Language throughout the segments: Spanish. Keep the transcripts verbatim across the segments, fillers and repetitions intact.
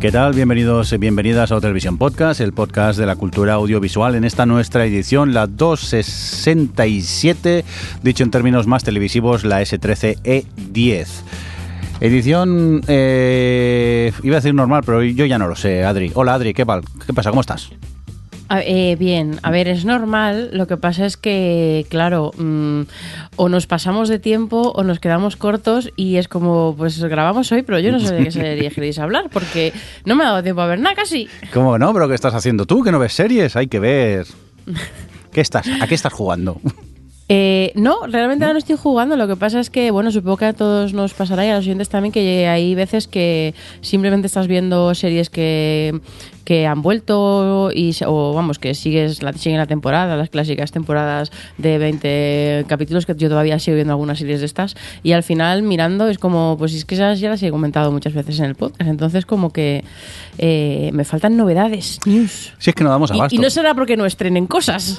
¿Qué tal? Bienvenidos y bienvenidas a Ohhh! Televisión Podcast, el podcast de la cultura audiovisual en esta nuestra edición, la doscientos sesenta y siete, dicho en términos más televisivos, la ese trece e diez. Edición, eh, iba a decir normal, pero yo ya no lo sé, Adri. Hola Adri, ¿qué, ¿Qué pasa? ¿Cómo estás? A, eh, bien, a ver, es normal, lo que pasa es que, claro, mmm, o nos pasamos de tiempo o nos quedamos cortos y es como, pues grabamos hoy, pero yo no sé de qué serie queréis hablar, porque no me ha dado tiempo a ver nada casi. ¿Cómo no? ¿Pero qué estás haciendo tú? ¿Que no ves series? Hay que ver. ¿Qué estás? ¿A qué estás jugando? Eh, no, realmente ahora no estoy jugando. Lo que pasa es que, bueno, supongo que a todos nos pasará y a los oyentes también, que hay veces que simplemente estás viendo series que, que han vuelto y, o vamos, que sigues la, siguen la temporada, las clásicas temporadas de veinte capítulos, que yo todavía sigo viendo algunas series de estas, y al final mirando es como, pues es que esas ya las he comentado muchas veces en el podcast, entonces como que eh, me faltan novedades, news. Si es que no damos abasto. Y, y no será porque no estrenen cosas.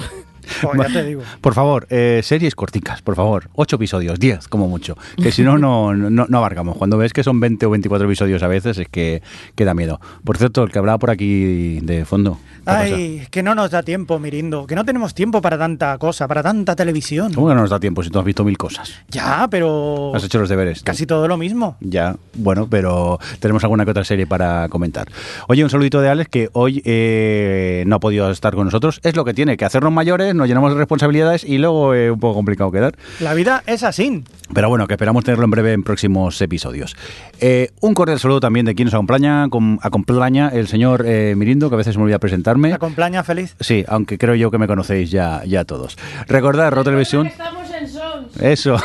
Pues ya te digo. Por favor, eh, series corticas, por favor. Ocho episodios, diez como mucho. Que si no, no, no, no abarcamos. Cuando ves que son veinte o veinticuatro episodios a veces, es que, que da miedo. Por cierto, el que hablaba por aquí de fondo. Ay, pasa? Que no nos da tiempo, Mirindo. Que no tenemos tiempo para tanta cosa, para tanta televisión. ¿Cómo que no nos da tiempo si tú has visto mil cosas? Ya, pero... Has hecho los deberes. Casi ¿tú? Todo lo mismo. Ya, bueno, pero tenemos alguna que otra serie para comentar. Oye, un saludito de Alex, que hoy eh, no ha podido estar con nosotros. Es lo que tiene, que hacernos mayores, nos llenamos de responsabilidades y luego es eh, un poco complicado quedar. La vida es así. Pero bueno, que esperamos tenerlo en breve en próximos episodios. Eh, un cordial saludo también de quien nos acompaña, com, acompaña el señor eh, Mirindo, que a veces me olvida presentarme. Acompaña, feliz. Sí, aunque creo yo que me conocéis ya, ya todos. Recordad, Ohhh! Televisión... Estamos en Sons. Eso.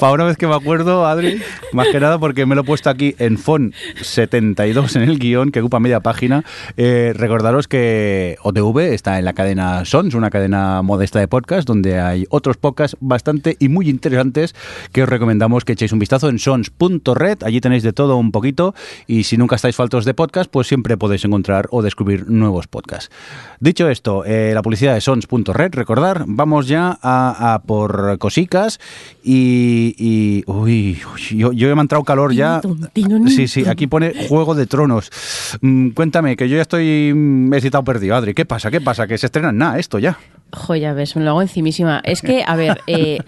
Para una vez que me acuerdo, Adri, más que nada porque me lo he puesto aquí en font setenta y dos en el guión, que ocupa media página. Eh, recordaros que O T V está en la cadena Sons, una cadena modesta de podcast, donde hay otros podcasts bastante y muy interesantes que os recomendamos que echéis un vistazo en sons punto red. Allí tenéis de todo un poquito y si nunca estáis faltos de podcast, pues siempre podéis encontrar o descubrir nuevos podcasts. Dicho esto, eh, la publicidad de sons punto red, recordar, vamos ya a, a por cosicas y... y uy, yo, yo me ha entrado calor ya. Sí, sí, aquí pone Juego de Tronos. Mm, cuéntame, que yo ya estoy excitado perdido, Adri. ¿Qué pasa? ¿Qué pasa? Que se estrena nada esto ya. Joya, ves, me lo hago encimísima. Es que, a ver, eh,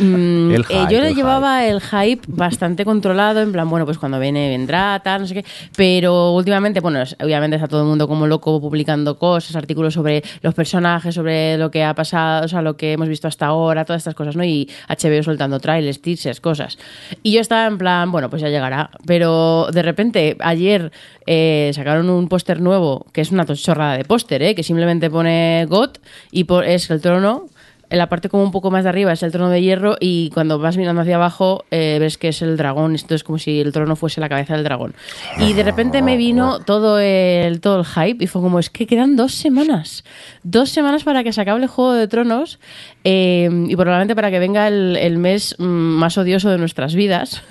mm, hype, eh, yo le llevaba hype. el hype bastante controlado, en plan, bueno, pues cuando viene, vendrá, tal, no sé qué. Pero últimamente, bueno, obviamente está todo el mundo como loco publicando cosas, artículos sobre los personajes, sobre lo que ha pasado, o sea, lo que hemos visto hasta ahora, todas estas cosas, ¿no? Y H B O soltando trailers, teasers, cosas. Y yo estaba en plan, bueno, pues ya llegará. Pero de repente, ayer eh, sacaron un póster nuevo, que es una chorrada de póster, ¿eh? Que simplemente pone God y por es el trono, en la parte como un poco más de arriba es el trono de hierro y cuando vas mirando hacia abajo eh, ves que es el dragón, esto es como si el trono fuese la cabeza del dragón. Y de repente me vino todo el, todo el hype y fue como, es que quedan dos semanas, dos semanas para que se acabe el Juego de Tronos eh, y probablemente para que venga el, el mes más odioso de nuestras vidas,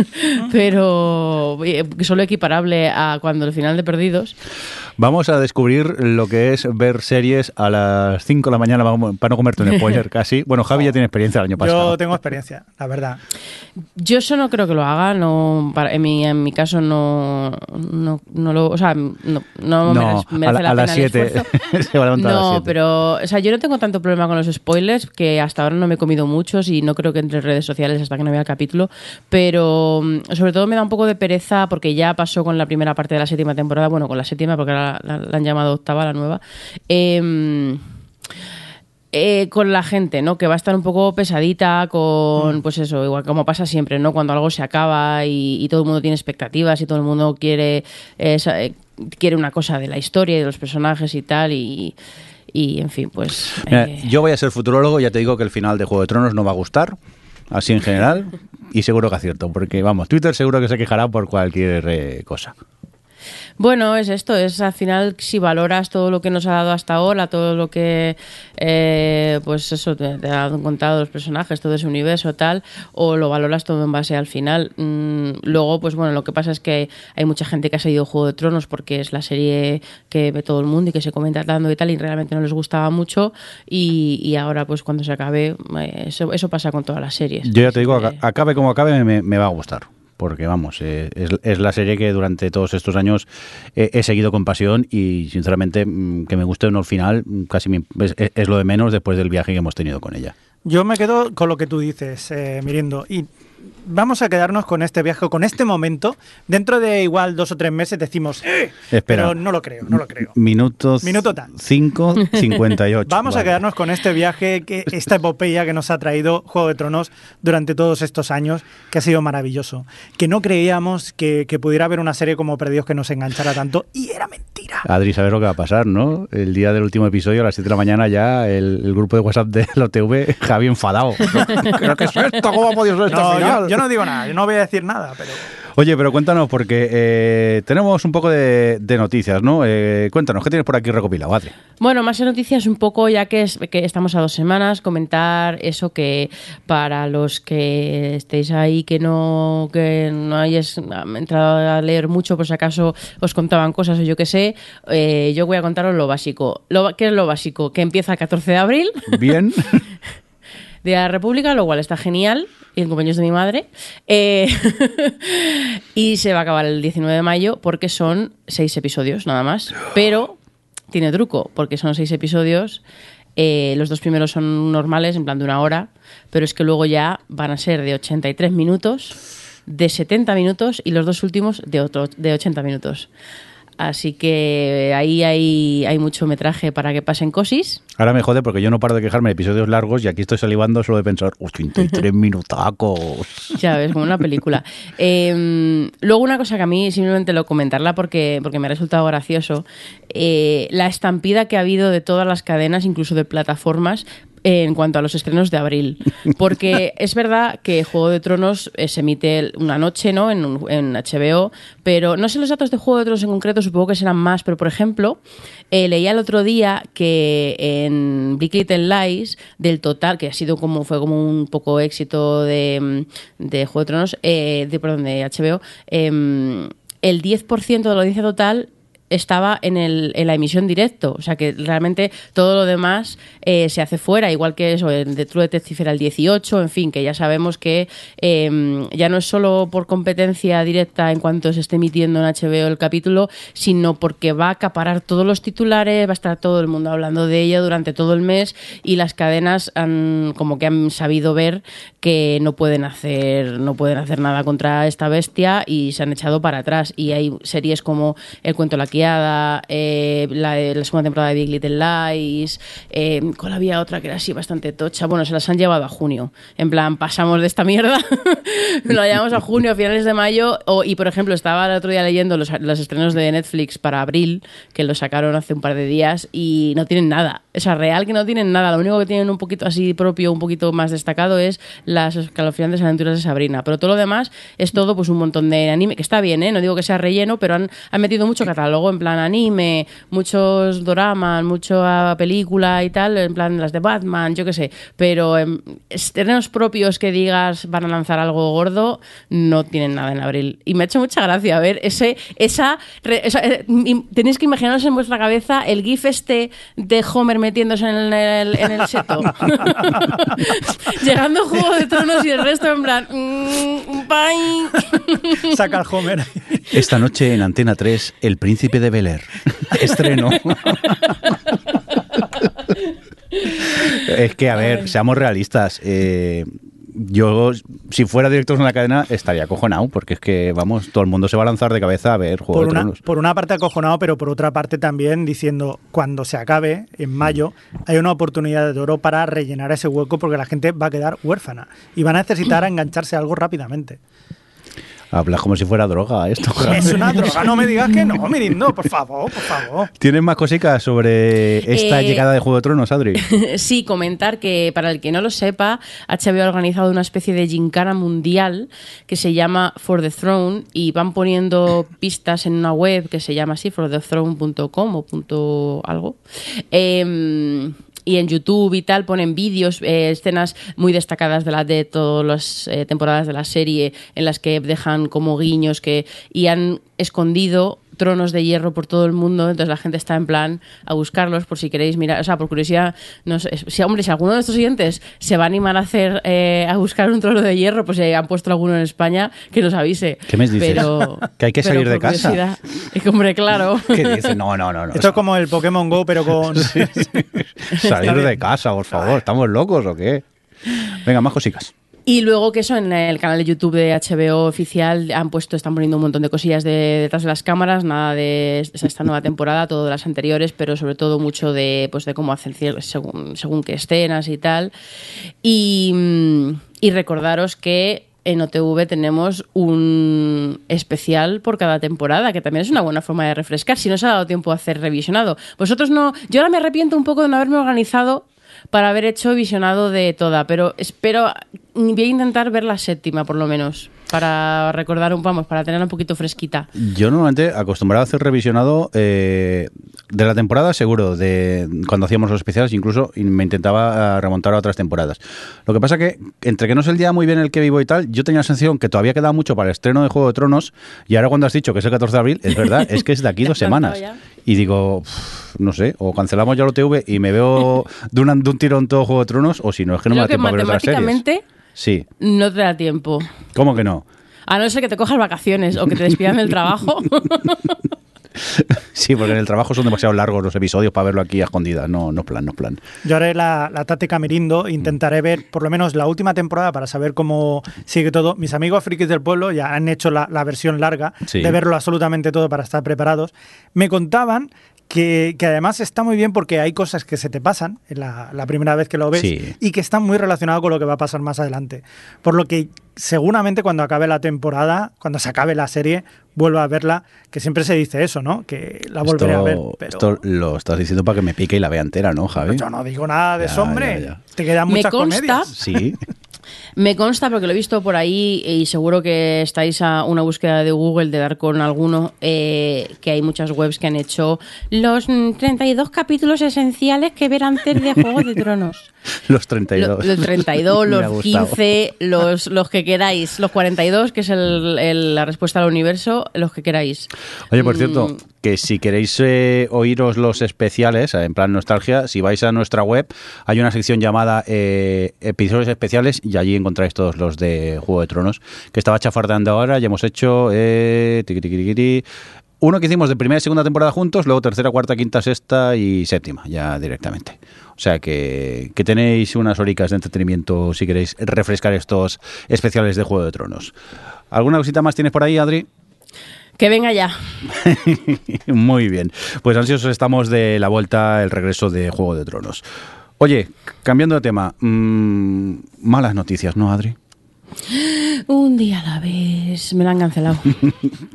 pero solo equiparable a cuando el final de Perdidos. Vamos a descubrir lo que es ver series a las cinco de la mañana para no comerte un spoiler casi. Bueno, Javi ya tiene experiencia el año pasado. Yo tengo experiencia, la verdad. Yo eso no creo que lo haga, no, en, mi, en mi caso no, no, no lo... O sea, no, no, no merece, merece a, la, la a las siete se va a levantar no, a las siete. No, pero o sea, yo no tengo tanto problema con los spoilers, que hasta ahora no me he comido muchos y no creo que entre redes sociales hasta que no vea el capítulo, pero sobre todo me da un poco de pereza porque ya pasó con la primera parte de la séptima temporada, bueno, con la séptima porque era La, la, la han llamado octava, la nueva, eh, eh, con la gente, ¿no? Que va a estar un poco pesadita con, pues eso, igual como pasa siempre, ¿no? Cuando algo se acaba y, y todo el mundo tiene expectativas y todo el mundo quiere, eh, quiere una cosa de la historia y de los personajes y tal, y... y en fin, pues... Eh. Mira, yo voy a ser futurólogo, ya te digo que el final de Juego de Tronos no va a gustar, así en general, y seguro que acierto, porque, vamos, Twitter seguro que se quejará por cualquier eh, cosa. Bueno, es esto, es al final si valoras todo lo que nos ha dado hasta ahora, todo lo que, eh, pues eso, te, te han contado los personajes, todo ese universo tal, o lo valoras todo en base al final. Mm, luego, pues bueno, lo que pasa es que hay mucha gente que ha seguido Juego de Tronos porque es la serie que ve todo el mundo y que se comenta tanto y tal, y realmente no les gustaba mucho, y, y ahora pues cuando se acabe, eso, eso pasa con todas las series. Yo ya te digo, que... acabe como acabe, me, me va a gustar. Porque vamos, eh, es, es la serie que durante todos estos años eh, he seguido con pasión y sinceramente que me guste o no al final casi me, es, es lo de menos después del viaje que hemos tenido con ella. Yo me quedo con lo que tú dices, eh, Mirindo, y vamos a quedarnos con este viaje, con este momento. Dentro de igual dos o tres meses decimos, ¡eh! Espera, pero no lo creo, no lo creo. Minutos Minuto cinco cincuenta y ocho. Vamos vale. a quedarnos con este viaje, que esta epopeya que nos ha traído Juego de Tronos durante todos estos años, que ha sido maravilloso. Que no creíamos que, que pudiera haber una serie como Perdidos que nos enganchara tanto, y era mentira. Adri, ¿sabes lo que va a pasar, no? El día del último episodio, a las siete de la mañana, ya el, el grupo de WhatsApp de la T V, Javi enfadado. ¿Pero qué es esto? ¿Cómo ha podido ser esto al final? Yo no digo nada, yo no voy a decir nada, pero... Oye, pero cuéntanos, porque eh, tenemos un poco de, de noticias, ¿no? Eh, cuéntanos, ¿qué tienes por aquí recopilado, Adri? Bueno, más de noticias un poco, ya que, es, que estamos a dos semanas, comentar eso que para los que estéis ahí, que no, que no hayáis entrado a leer mucho, por si acaso os contaban cosas o yo qué sé, eh, yo voy a contaros lo básico. Lo, ¿Qué es lo básico? Que empieza el catorce de abril. Bien. De la República, lo cual está genial, y el cumpleaños de mi madre, eh, y se va a acabar el diecinueve de mayo porque son seis episodios nada más, pero tiene truco porque son seis episodios, eh, los dos primeros son normales, en plan de una hora, pero es que luego ya van a ser de ochenta y tres minutos, de setenta minutos y los dos últimos de, otro, de ochenta minutos. Así que ahí hay, hay mucho metraje para que pasen cosis. Ahora me jode porque yo no paro de quejarme de episodios largos y aquí estoy salivando solo de pensar ochenta y tres minutacos. Ya ves, como una película. Eh, luego una cosa que a mí simplemente lo comentarla porque, porque me ha resultado gracioso. Eh, la estampida que ha habido de todas las cadenas, incluso de plataformas, en cuanto a los estrenos de abril, porque es verdad que Juego de Tronos eh, se emite una noche, ¿no?, en, un, en H B O, pero no sé los datos de Juego de Tronos en concreto, supongo que serán más, pero por ejemplo, eh, leía el otro día que en Big Little Lies, del total, que ha sido como fue como un poco éxito de, de Juego de Tronos, eh, de, perdón, de H B O, eh, el diez por ciento de la audiencia total estaba en, el, en la emisión directo, o sea que realmente todo lo demás eh, se hace fuera, igual que eso, en The True Detective era el dieciocho, en fin, que ya sabemos que eh, ya no es solo por competencia directa en cuanto se esté emitiendo en H B O el capítulo, sino porque va a acaparar todos los titulares, va a estar todo el mundo hablando de ella durante todo el mes y las cadenas han, como que han sabido ver que no pueden hacer, no pueden hacer nada contra esta bestia y se han echado para atrás, y hay series como El cuento de la Eh, la, la segunda temporada de Big Little Lies, eh, ¿cuál había otra que era así bastante tocha? Bueno, se las han llevado a junio, en plan, pasamos de esta mierda, la llevamos a junio, a finales de mayo, o, y por ejemplo, estaba el otro día leyendo los, los estrenos de Netflix para abril, que lo sacaron hace un par de días, y no tienen nada, o sea, real que no tienen nada, lo único que tienen un poquito así propio, un poquito más destacado es las escalofriantes aventuras de Sabrina, pero todo lo demás es todo pues un montón de anime, que está bien, ¿eh? No digo que sea relleno, pero han, han metido mucho catálogo, en plan anime, muchos doramas, mucha película y tal, en plan las de Batman, yo qué sé, pero eh, estrenos propios que digas van a lanzar algo gordo no tienen nada en abril, y me ha hecho mucha gracia ver ese esa, esa eh, tenéis que imaginaros en vuestra cabeza el gif este de Homer metiéndose en el, en el seto llegando a Juego de Tronos y el resto en plan mmm, bye. Saca el Homer. Esta noche en Antena tres, El príncipe de Bel Air. Estreno. Es que, a ver, seamos realistas. Eh, yo, si fuera director de una cadena, estaría acojonado, porque es que, vamos, todo el mundo se va a lanzar de cabeza a ver Juego por de una, Tronos. Por una parte acojonado, pero por otra parte también diciendo, cuando se acabe, en mayo, hay una oportunidad de oro para rellenar ese hueco, porque la gente va a quedar huérfana y van a necesitar a engancharse a algo rápidamente. Hablas como si fuera droga esto. Es una droga, no me digas que no, Mirindo, por favor, por favor. ¿Tienes más cositas sobre esta eh, llegada de Juego de Tronos, Adri? Sí, comentar que, para el que no lo sepa, H B O ha organizado una especie de gincana mundial que se llama For the Throne y van poniendo pistas en una web que se llama así, for the throne punto com o punto algo. Eh, y en YouTube y tal ponen vídeos, eh, escenas muy destacadas de la de todas las eh, temporadas de la serie en las que dejan como guiños que y han escondido tronos de hierro por todo el mundo, entonces la gente está en plan a buscarlos por si queréis mirar, o sea, por curiosidad, no sé, si, hombre, si alguno de nuestros oyentes se va a animar a hacer eh, a buscar un trono de hierro, pues si han puesto alguno en España, que nos avise. ¿Qué me dices? Pero, que hay que salir de casa. Es que, hombre, claro. ¿Qué dices? No, no, no, no. Esto es como el Pokémon Go, pero con... sí, sí. Salir de casa, por favor. ¿Estamos locos o qué? Venga, más cositas. Y luego que eso, en el canal de YouTube de H B O oficial han puesto, están poniendo un montón de cosillas de, detrás de las cámaras, nada de esta nueva temporada, todo de las anteriores, pero sobre todo mucho de pues de cómo hacen según, según qué escenas y tal. Y, y recordaros que en O T V tenemos un especial por cada temporada, que también es una buena forma de refrescar, si no os ha dado tiempo a hacer revisionado. Vosotros no... Yo ahora me arrepiento un poco de no haberme organizado para haber hecho visionado de toda, pero espero, voy a intentar ver la séptima por lo menos, para recordar un, vamos, para tenerla un poquito fresquita. Yo normalmente acostumbrado a hacer revisionado eh, de la temporada seguro, de cuando hacíamos los especiales, incluso me intentaba remontar a otras temporadas. Lo que pasa que, entre que no es el día muy bien el que vivo y tal, yo tenía la sensación que todavía quedaba mucho para el estreno de Juego de Tronos, y ahora cuando has dicho que es el catorce de abril, es verdad, es que es de aquí dos semanas. Y digo, uff, no sé, o cancelamos ya el O T V y me veo de un, de un tirón todo Juego de Tronos, o si no, es que no creo me da tiempo a ver otras series. Sí. No te da tiempo. ¿Cómo que no? A no ser que te cojas vacaciones o que te despidan del trabajo. Sí, porque en el trabajo son demasiado largos los episodios para verlo aquí a escondidas. No, no plan, no plan. Yo haré la, la táctica Mirindo. Intentaré ver por lo menos la última temporada para saber cómo sigue todo. Mis amigos frikis del pueblo ya han hecho la, la versión larga, sí, de verlo absolutamente todo para estar preparados. Me contaban Que, que además está muy bien porque hay cosas que se te pasan la, la primera vez que lo ves, sí, y que están muy relacionadas con lo que va a pasar más adelante. Por lo que seguramente cuando acabe la temporada, cuando se acabe la serie, vuelva a verla, que siempre se dice eso, ¿no? Que la volveré esto, a ver. Pero... Esto lo estás diciendo para que me pique y la vea entera, ¿no, Javi? Yo no digo nada de eso, hombre. Ya, ya. Te quedan muchas comedias. Me consta. Sí. Me consta, porque lo he visto por ahí y seguro que estáis a una búsqueda de Google de dar con alguno, eh, que hay muchas webs que han hecho los treinta y dos capítulos esenciales que ver antes de Juego de Tronos. Los treinta y dos. Lo, los treinta y dos, los quince, los, los que queráis. Los cuarenta y dos, que es el, el, la respuesta al universo, los que queráis. Oye, por cierto, mm. que si queréis eh, oíros los especiales, en plan nostalgia, si vais a nuestra web, hay una sección llamada eh, episodios especiales y allí encontráis todos los de Juego de Tronos, que estaba chafardeando ahora y hemos hecho... Eh, uno que hicimos de primera y segunda temporada juntos, luego tercera, cuarta, quinta, sexta y séptima, ya directamente. O sea que, que tenéis unas horicas de entretenimiento si queréis refrescar estos especiales de Juego de Tronos. ¿Alguna cosita más tienes por ahí, Adri? Que venga ya. Muy bien. Pues ansiosos estamos de la vuelta, el regreso de Juego de Tronos. Oye, cambiando de tema, mmm, malas noticias, ¿no, Adri? Un día a la vez. Me la han cancelado.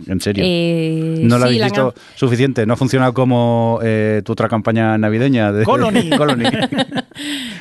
¿En serio? Eh, no la sí, habéis visto la han... suficiente. No ha funcionado como eh, tu otra campaña navideña de Colony. Colony.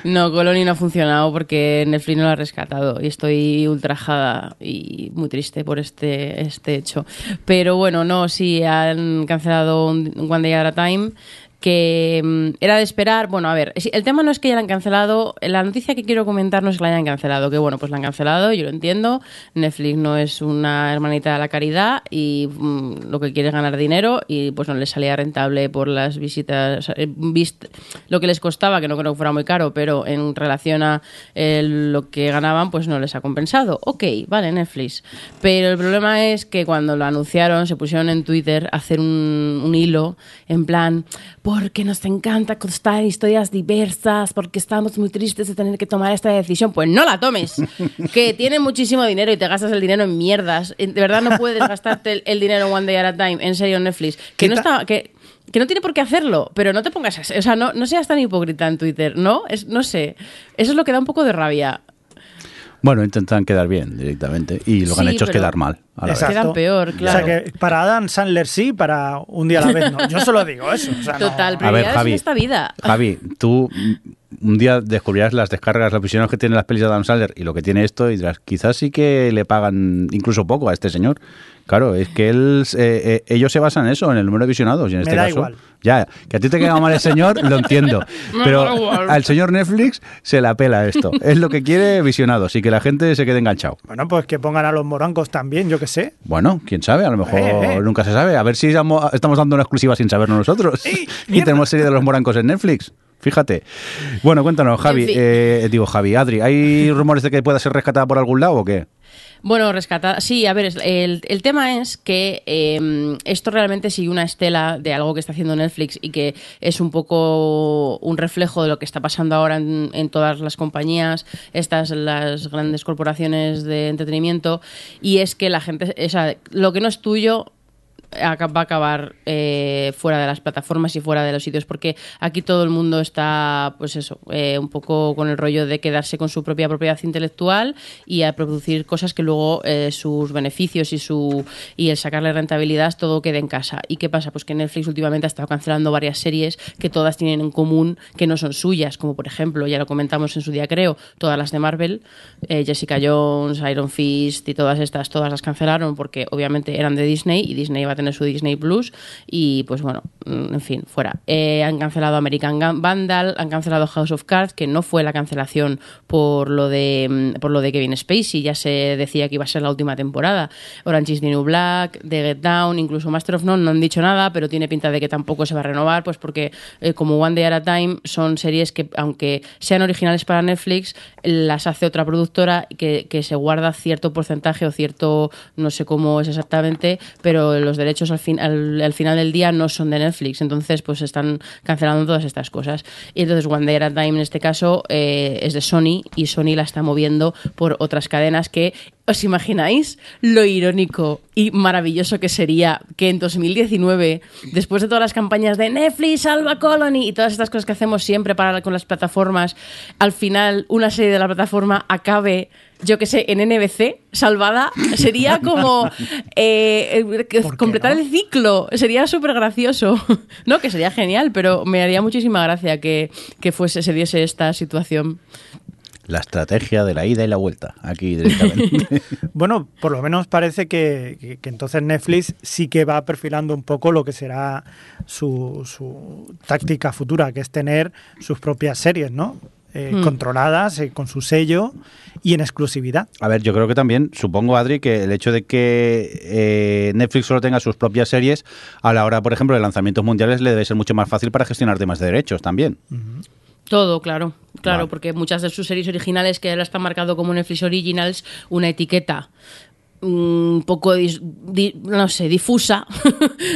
No, Colony no ha funcionado porque Netflix no la ha rescatado y estoy ultrajada y muy triste por este, este hecho. Pero bueno, no, sí, han cancelado un One Day at a Time, que era de esperar. Bueno, a ver, el tema no es que ya la han cancelado, la noticia que quiero comentar no es que la hayan cancelado, que bueno, pues la han cancelado, yo lo entiendo, Netflix no es una hermanita de la caridad y mmm, lo que quiere es ganar dinero y pues no les salía rentable por las visitas, vist, lo que les costaba, que no creo que fuera muy caro, pero en relación a eh, lo que ganaban, pues no les ha compensado. Ok, vale, Netflix, pero el problema es que cuando lo anunciaron se pusieron en Twitter a hacer un, un hilo en plan... porque nos encanta contar historias diversas, porque estamos muy tristes de tener que tomar esta decisión. Pues no la tomes, que tiene muchísimo dinero y te gastas el dinero en mierdas. De verdad no puedes gastarte el, el dinero One Day at a Time, en serio, Netflix. Que no está... Que, Que no tiene por qué hacerlo, pero no te pongas... O sea, no, no seas tan hipócrita en Twitter, ¿no? Es, no sé, eso es lo que da un poco de rabia. Bueno, intentan quedar bien directamente y lo que sí, han hecho es quedar mal. A la vez. Quedan peor, claro. O sea que para Adam Sandler sí, para un día a la vez no. Yo solo digo eso. O sea, total, no... prioridades a ver, Javi, en esta vida. Javi, tú un día descubrirás las descargas, los visionados que tienen las pelis de Adam Sandler y lo que tiene esto y dirás, quizás sí que le pagan incluso poco a este señor. Claro, es que él, eh, eh, ellos se basan en eso, en el número de visionados. Y en Me este da caso, igual. Ya, que a ti te queda mal el señor, lo entiendo. Pero al señor Netflix se la pela esto. Es lo que quiere visionados y que la gente se quede enganchado. Bueno, pues que pongan a los morancos también, yo qué sé. Bueno, quién sabe, a lo mejor eh, eh. nunca se sabe. A ver si estamos dando una exclusiva sin sabernos nosotros. Ey, y tenemos serie de los morancos en Netflix. Fíjate. Bueno, cuéntanos, Javi. En fin. eh, digo, Javi, Adri, ¿hay rumores de que pueda ser rescatada por algún lado o qué? Bueno, rescatada. Sí, a ver, el, el tema es que eh, esto realmente sigue una estela de algo que está haciendo Netflix y que es un poco un reflejo de lo que está pasando ahora en, en todas las compañías, estas, las grandes corporaciones de entretenimiento, y es que la gente, o sea, lo que no es tuyo va a acabar eh, fuera de las plataformas y fuera de los sitios, porque aquí todo el mundo está, pues eso, eh, un poco con el rollo de quedarse con su propia propiedad intelectual y a producir cosas que luego eh, sus beneficios y su y el sacarle rentabilidad todo quede en casa. ¿Y qué pasa? Pues que Netflix últimamente ha estado cancelando varias series que todas tienen en común que no son suyas, como por ejemplo, ya lo comentamos en su día creo, todas las de Marvel, eh, Jessica Jones, Iron Fist y todas estas, todas las cancelaron porque obviamente eran de Disney y Disney iba a tener su Disney Plus y pues bueno, en fin, fuera. Eh, han cancelado American Vandal, han cancelado House of Cards, que no fue la cancelación por lo de por lo de Kevin Spacey, ya se decía que iba a ser la última temporada. Orange is the New Black, The Get Down, incluso Master of None, no han dicho nada, pero tiene pinta de que tampoco se va a renovar, pues porque eh, como One Day at a Time son series que aunque sean originales para Netflix, las hace otra productora que, que se guarda cierto porcentaje o cierto, no sé cómo es exactamente, pero los de derechos al, fin, al, al final del día no son de Netflix, entonces pues están cancelando todas estas cosas. Y entonces One Day at a Time en este caso eh, es de Sony y Sony la está moviendo por otras cadenas que, ¿os imagináis lo irónico y maravilloso que sería que en dos mil diecinueve, después de todas las campañas de Netflix, salva Colony y todas estas cosas que hacemos siempre para, con las plataformas, al final una serie de la plataforma acabe, yo que sé, en N B C, salvada? Sería como eh, completar no? el ciclo. Sería súper gracioso. No, que sería genial, pero me haría muchísima gracia que, que fuese, se diese esta situación. La estrategia de la ida y la vuelta, aquí directamente. Bueno, por lo menos parece que, que, que entonces Netflix sí que va perfilando un poco lo que será su, su táctica futura, que es tener sus propias series, ¿no? Eh, mm. controladas, eh, con su sello y en exclusividad. A ver, yo creo que también, supongo, Adri, que el hecho de que eh, Netflix solo tenga sus propias series, a la hora, por ejemplo, de lanzamientos mundiales, le debe ser mucho más fácil para gestionar temas de derechos también. Uh-huh. Todo, claro. Claro, wow. Porque muchas de sus series originales que ahora están marcado como Netflix Originals, una etiqueta un poco, dis, di, no sé, difusa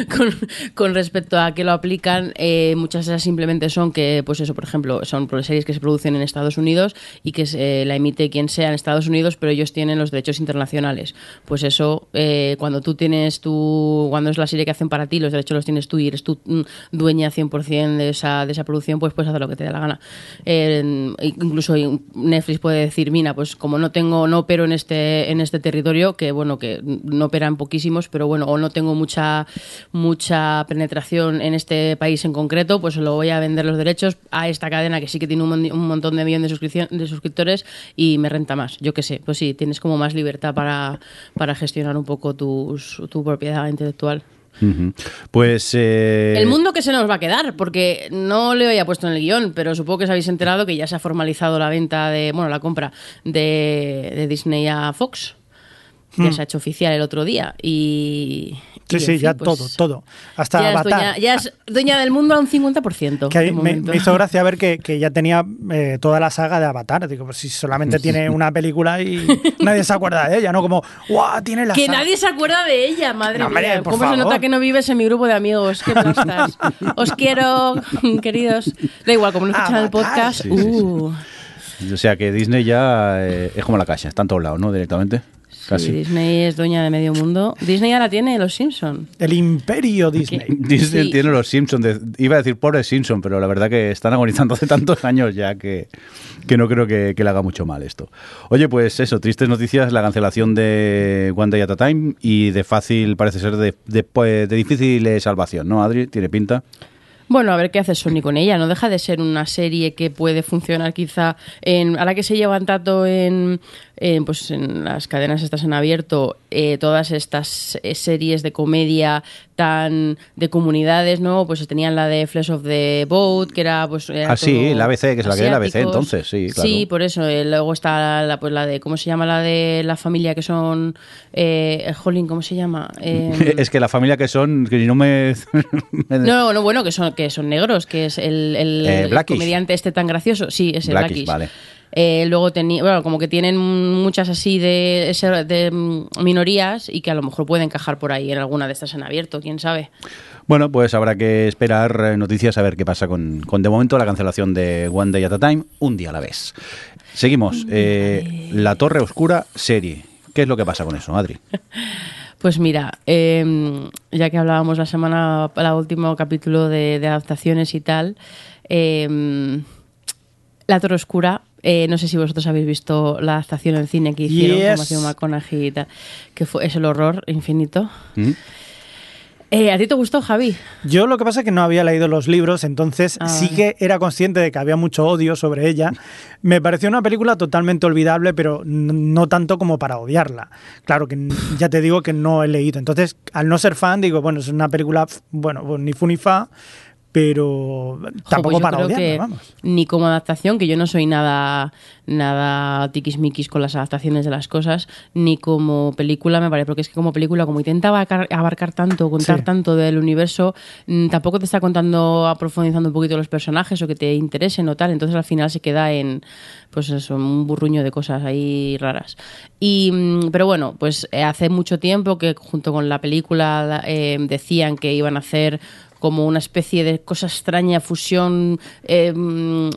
con, con respecto a que lo aplican. Eh, muchas de esas simplemente son que, pues eso, por ejemplo, son series que se producen en Estados Unidos y que se, eh, la emite quien sea en Estados Unidos, pero ellos tienen los derechos internacionales. Pues eso, eh, cuando tú tienes tu, cuando es la serie que hacen para ti, los derechos los tienes tú y eres tú dueña cien por ciento de esa, de esa producción, pues puedes hacer lo que te dé la gana. Eh, incluso Netflix puede decir, mira, pues como no tengo, no opero en este, en este territorio, que bueno, que no operan poquísimos, pero bueno, o no tengo mucha mucha penetración en este país en concreto, pues lo voy a vender los derechos a esta cadena que sí que tiene un, un montón de millones de, de suscriptores y me renta más, yo qué sé. Pues sí, tienes como más libertad para, para gestionar un poco tus, tu propiedad intelectual. Uh-huh. Pues eh... el mundo que se nos va a quedar, porque no lo había puesto en el guión, pero supongo que os habéis enterado que ya se ha formalizado la venta de, bueno, la compra de, de Disney a Fox. Que hmm. se ha hecho oficial el otro día y... Sí, y sí, fin, ya pues, todo, todo. Hasta ya Avatar. Es doña, ya es dueña del mundo a un cincuenta por ciento. Que ahí me, me hizo gracia ver que, que ya tenía eh, toda la saga de Avatar. Digo, pues si solamente tiene una película y nadie se acuerda de ella, ¿no? Como, ¡guau! Tiene la que saga. Nadie se acuerda de ella, madre no, mía. Mire, ¿cómo favor? Se nota que no vives en mi grupo de amigos? ¡Qué plastas! Os quiero, queridos. Da igual, como no escuchan el podcast... Sí, uh. sí, sí. O sea que Disney ya eh, es como la Caixa, está en todos lados, ¿no? Directamente. Casi. Sí, Disney es dueña de medio mundo. Disney ahora tiene los Simpsons. El imperio Disney. Disney sí. tiene los Simpsons. De, iba a decir pobre Simpson, pero la verdad que están agonizando hace tantos años ya que, que no creo que, que le haga mucho mal esto. Oye, pues eso, tristes noticias, la cancelación de One Day at a Time y de fácil, parece ser, de, de, de difícil salvación, ¿no, Adri? ¿Tiene pinta? Bueno, a ver qué hace Sony con ella. No deja de ser una serie que puede funcionar quizá en, ahora que se llevan tanto en, en, pues en las cadenas estas en abierto, eh, todas estas series de comedia tan de comunidades, ¿no? Pues tenían la de Flesh of the Boat, que era pues... Era ah, sí, la A B C, que es la que era la A B C entonces, sí, claro. Sí, por eso. Eh, luego está la, pues, la de, ¿cómo se llama? La de la familia que son... Eh, jolín, ¿cómo se llama? Eh, es que la familia que son... que no me... no, no, bueno, que son... Que que son negros, que es el, el, eh, el comediante este tan gracioso. Sí, ese Blackish. Blackish. Vale. Eh, luego, teni- bueno, como que tienen muchas así de, de minorías y que a lo mejor puede encajar por ahí en alguna de estas en abierto, quién sabe. Bueno, pues habrá que esperar noticias a ver qué pasa con, con de momento la cancelación de One Day at a Time, un día a la vez. Seguimos. Eh, La Torre Oscura, serie. ¿Qué es lo que pasa con eso, Adri? Pues mira, eh, ya que hablábamos la semana, el último capítulo de, de adaptaciones y tal, eh, La Torre Oscura, eh, no sé si vosotros habéis visto la adaptación en cine que hicieron yes. con Matthew McConaughey y tal, que fue, es el horror infinito. ¿Mm? Eh, ¿A ti te gustó, Javi? Yo lo que pasa es que no había leído los libros, entonces ah, sí vale. que era consciente de que había mucho odio sobre ella. Me pareció una película totalmente olvidable, pero no tanto como para odiarla. Claro que ya te digo que no he leído. Entonces, al no ser fan, digo, bueno, es una película, bueno, ni fu ni fa, pero tampoco Ojo, pues para odiarla, vamos. Ni como adaptación, que yo no soy nada... nada tiquismiquis con las adaptaciones de las cosas, ni como película me parece, porque es que como película, como intentaba abarcar tanto, contar sí. tanto del universo, tampoco te está contando, profundizando un poquito los personajes o que te interesen o tal, entonces al final se queda en pues eso, un burruño de cosas ahí raras. Y, pero bueno, pues hace mucho tiempo que junto con la película eh, decían que iban a hacer como una especie de cosa extraña, fusión, eh,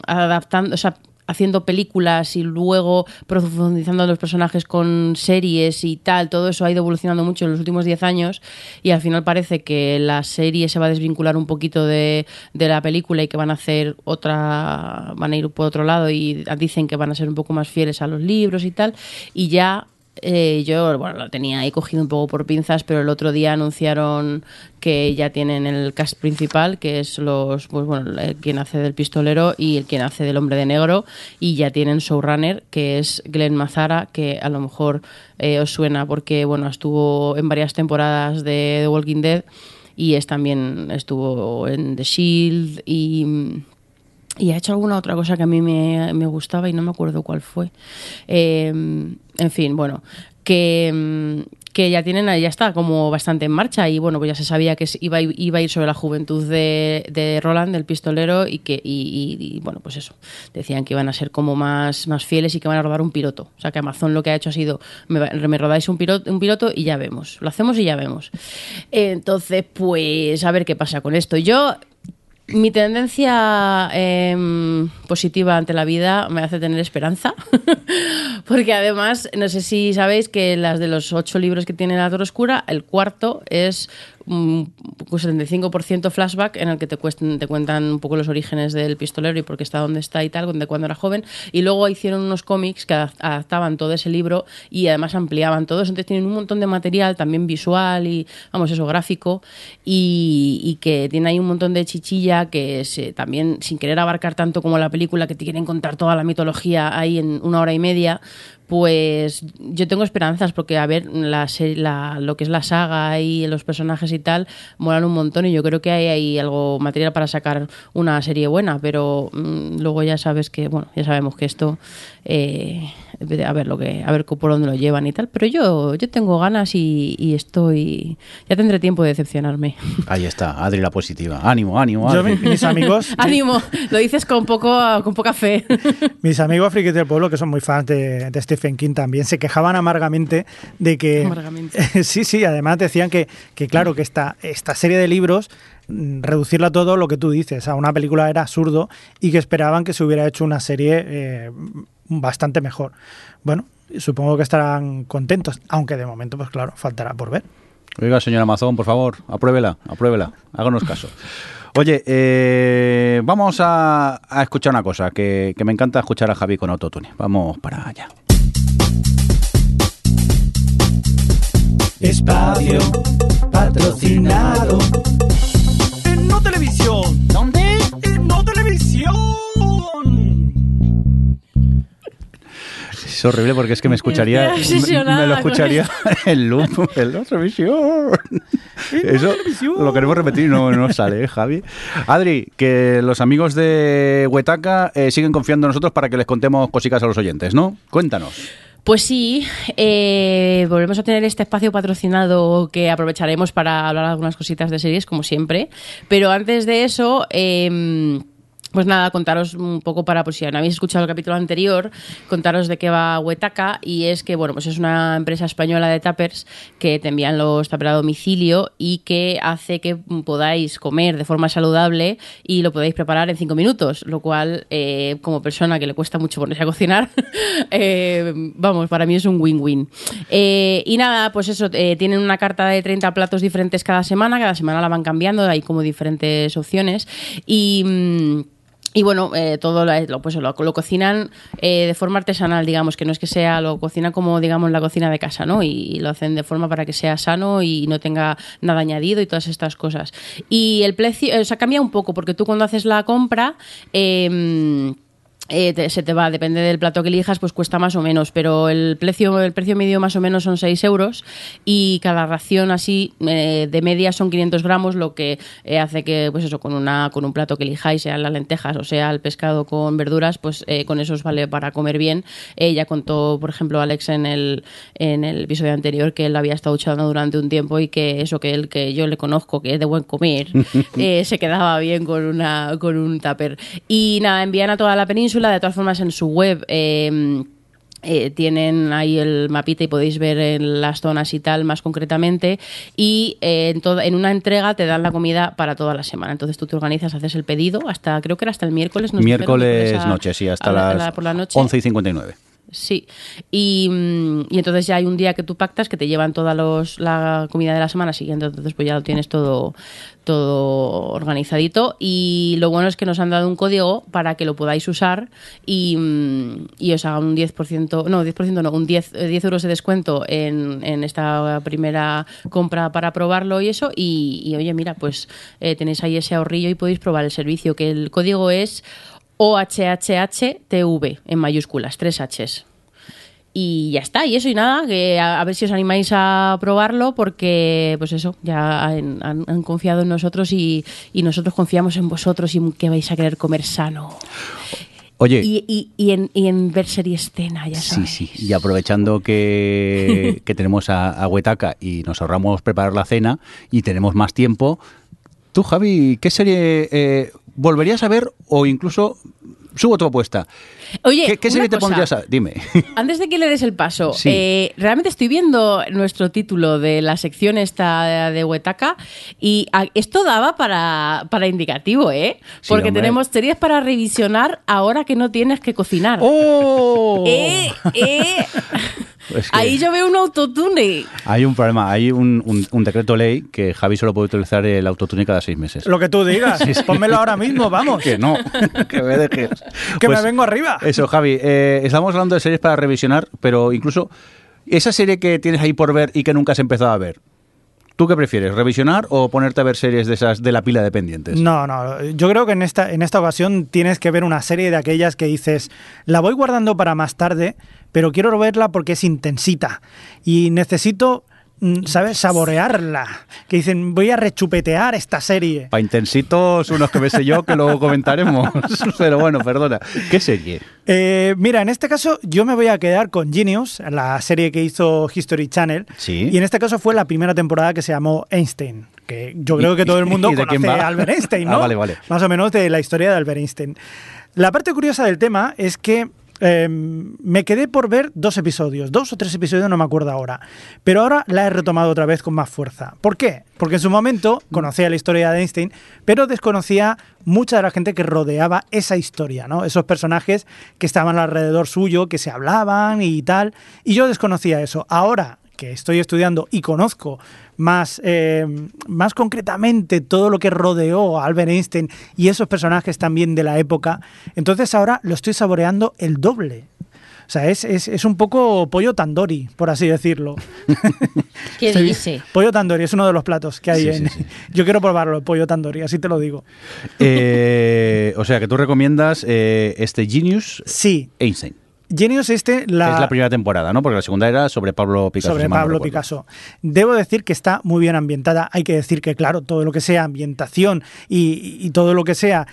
adaptando, o sea, haciendo películas y luego profundizando en los personajes con series y tal, todo eso ha ido evolucionando mucho en los últimos diez años y al final parece que la serie se va a desvincular un poquito de, de la película y que van a hacer otra, van a ir por otro lado y dicen que van a ser un poco más fieles a los libros y tal, y ya eh, yo, bueno, lo tenía ahí cogido un poco por pinzas, pero el otro día anunciaron que ya tienen el cast principal, que es los pues bueno el quien hace del pistolero y el quien hace del hombre de negro, y ya tienen showrunner, que es Glenn Mazzara, que a lo mejor eh, os suena porque bueno estuvo en varias temporadas de The Walking Dead y es también estuvo en The Shield y, y ha hecho alguna otra cosa que a mí me, me gustaba y no me acuerdo cuál fue. Eh, en fin, bueno, que... que ya tienen, ya está como bastante en marcha y bueno, pues ya se sabía que iba, iba a ir sobre la juventud de, de Roland, del pistolero, y que y, y, y bueno, pues eso, decían que iban a ser como más, más fieles y que van a rodar un piloto, o sea que Amazon lo que ha hecho ha sido me, me rodáis un piloto, un piloto y ya vemos, lo hacemos y ya vemos. Entonces pues a ver qué pasa con esto. Yo, mi tendencia eh, positiva ante la vida me hace tener esperanza, porque además, no sé si sabéis que las de los ocho libros que tiene La Torre Oscura, el cuarto es un setenta y cinco por ciento flashback en el que te, cuestan, te cuentan un poco los orígenes del pistolero y por qué está donde está y tal, de cuando era joven, y luego hicieron unos cómics que adaptaban todo ese libro y además ampliaban todos, entonces tienen un montón de material también visual y, vamos, eso, gráfico, y, y que tiene ahí un montón de chichilla que se, también sin querer abarcar tanto como la película, que te quieren contar toda la mitología ahí en una hora y media, pues yo tengo esperanzas porque a ver la, la, lo que es la saga y los personajes y tal molan un montón y yo creo que hay, hay algo material para sacar una serie buena, pero mmm, luego ya sabes que bueno, ya sabemos que esto eh, a ver lo que a ver por dónde lo llevan y tal, pero yo yo tengo ganas y, y estoy, ya tendré tiempo de decepcionarme. Ahí está, Adri la positiva. Ánimo, ánimo, ánimo. Yo, mis amigos ánimo, lo dices con poco con poca fe. Mis amigos frikis del pueblo, que son muy fans de, de este Stephen King, también se quejaban amargamente de que... Amargamente. sí, sí, además decían que, que claro, que esta, esta serie de libros, reducirla a todo lo que tú dices, a una película era absurdo y que esperaban que se hubiera hecho una serie eh, bastante mejor. Bueno, supongo que estarán contentos, aunque de momento, pues claro, faltará por ver. Oiga, señor Amazon, por favor, apruébela, apruébela, háganos caso. Oye, eh, vamos a, a escuchar una cosa, que, que me encanta escuchar a Javi con autotune. Vamos para allá. Espacio patrocinado. En No Televisión. ¿Dónde? En No Televisión. Es horrible porque es que me escucharía, me, me lo escucharía en loop, en la televisión. Eso lo queremos repetir y no, no sale, ¿eh, Javi? Adri, que los amigos de Huetaca eh, siguen confiando en nosotros para que les contemos cositas a los oyentes, ¿no? Cuéntanos. Pues sí, eh, volvemos a tener este espacio patrocinado que aprovecharemos para hablar algunas cositas de series, como siempre. Pero antes de eso, eh, pues nada, contaros un poco para, pues si no habéis escuchado el capítulo anterior, contaros de qué va Huetaca. Y es que, bueno, pues es una empresa española de tuppers que te envían los tuppers a domicilio y que hace que podáis comer de forma saludable y lo podéis preparar en cinco minutos. Lo cual, eh, como persona que le cuesta mucho ponerse a cocinar, eh, vamos, para mí es un win-win. Eh, y nada, pues eso, eh, tienen una carta de treinta platos diferentes cada semana. Cada semana la van cambiando, hay como diferentes opciones. Y... Mmm, Y bueno, eh, todo lo, pues lo, lo cocinan eh, de forma artesanal, digamos, que no es que sea, lo cocinan como, digamos, la cocina de casa, ¿no? Y, y lo hacen de forma para que sea sano y no tenga nada añadido y todas estas cosas. Y el precio, eh, o sea, cambia un poco, porque tú cuando haces la compra... Eh, Eh, te, se te va, depende del plato que elijas, pues cuesta más o menos, pero el precio el precio medio más o menos son seis euros y cada ración así eh, de media son quinientos gramos, lo que eh, hace que, pues eso, con una con un plato que elijáis, sean las lentejas o sea el pescado con verduras, pues eh, con eso os vale para comer bien. Eh, ya contó, por ejemplo, Alex en el en el episodio anterior que él había estado duchando durante un tiempo y que eso, que él, que yo le conozco, que es de buen comer, eh, se quedaba bien con una con un tupper. Y nada, envían a toda la península. De todas formas, en su web eh, eh, tienen ahí el mapita y podéis ver en las zonas y tal más concretamente. Y eh, en, toda, en una entrega te dan la comida para toda la semana. Entonces tú te organizas, haces el pedido hasta, creo que era hasta el miércoles. No miércoles espero, a, noche, sí, hasta la, las la noche. once y cincuenta y nueve. Sí, y, y entonces ya hay un día que tú pactas que te llevan toda los, la comida de la semana siguiente, entonces pues ya lo tienes todo, todo organizadito. Y lo bueno es que nos han dado un código para que lo podáis usar y, y os hagan un diez por ciento, no, diez por ciento no, un diez euros de descuento en, en esta primera compra para probarlo y eso. Y, y oye, mira, pues eh, tenéis ahí ese ahorrillo y podéis probar el servicio, que el código es... O H H H T V en mayúsculas, tres H's. Y ya está, y eso y nada, que a, a ver si os animáis a probarlo porque, pues eso, ya han, han, han confiado en nosotros y, y nosotros confiamos en vosotros y que vais a querer comer sano. Oye. Y, y, y, en, y en ver serie escena, ya sabéis. Sí, sí. Y aprovechando que, que tenemos a, a Huetaca y nos ahorramos preparar la cena y tenemos más tiempo, tú, Javi, ¿qué serie... Eh, ¿volverías a ver o incluso subo tu apuesta? Oye, ¿Qué, qué serie te pondrías a...? Dime. Antes de que le des el paso, sí. eh, realmente estoy viendo nuestro título de la sección esta de Huetaca y esto daba para, para indicativo, ¿eh? Porque sí, tenemos series para revisionar ahora que no tienes que cocinar. ¡Oh! ¡Eh! ¡Eh! Pues que ahí yo veo un autotune. Hay un problema, hay un, un, un decreto ley que Javi solo puede utilizar el autotune cada seis meses. Lo que tú digas, sí, sí. Pónmelo ahora mismo, vamos. Que no, que me dejes. Que pues, me vengo arriba. Eso, Javi, eh, estamos hablando de series para revisionar, pero incluso esa serie que tienes ahí por ver y que nunca has empezado a ver, ¿tú qué prefieres? ¿Revisionar o ponerte a ver series de esas de la pila de pendientes? No, no. Yo creo que en esta, en esta ocasión tienes que ver una serie de aquellas que dices, la voy guardando para más tarde, pero quiero verla porque es intensita y necesito... ¿Sabes? Saborearla. Que dicen, voy a rechupetear esta serie. Pa' intensitos unos que me sé yo, que luego comentaremos. Pero bueno, perdona. ¿Qué serie? Eh, mira, en este caso yo me voy a quedar con Genius, la serie que hizo History Channel. Sí. Y en este caso fue la primera temporada que se llamó Einstein. Que yo creo que todo el mundo conoce a Albert Einstein, ¿no? Ah, vale, vale. Más o menos de la historia de Albert Einstein. La parte curiosa del tema es que Eh, me quedé por ver dos episodios, dos o tres episodios, no me acuerdo ahora. Pero ahora la he retomado otra vez con más fuerza. ¿Por qué? Porque en su momento conocía la historia de Einstein, pero desconocía mucha de la gente que rodeaba esa historia, ¿no? Esos personajes que estaban alrededor suyo, que se hablaban y tal. Y yo desconocía eso. Ahora que estoy estudiando y conozco más, eh, más concretamente todo lo que rodeó a Albert Einstein y esos personajes también de la época, entonces ahora lo estoy saboreando el doble. O sea, es, es, es un poco pollo tandoori, por así decirlo. ¿Qué dice? Pollo tandoori es uno de los platos que hay sí, en... Sí, sí. Yo quiero probarlo, el pollo tandoori, así te lo digo. Eh, o sea, que tú recomiendas eh, este Genius sí. Einstein. Genius este la... Es la primera temporada, ¿no? Porque la segunda era sobre Pablo Picasso. Sobre Pablo Picasso. Debo decir que está muy bien ambientada. Hay que decir que, claro, todo lo que sea ambientación y, y todo lo que sea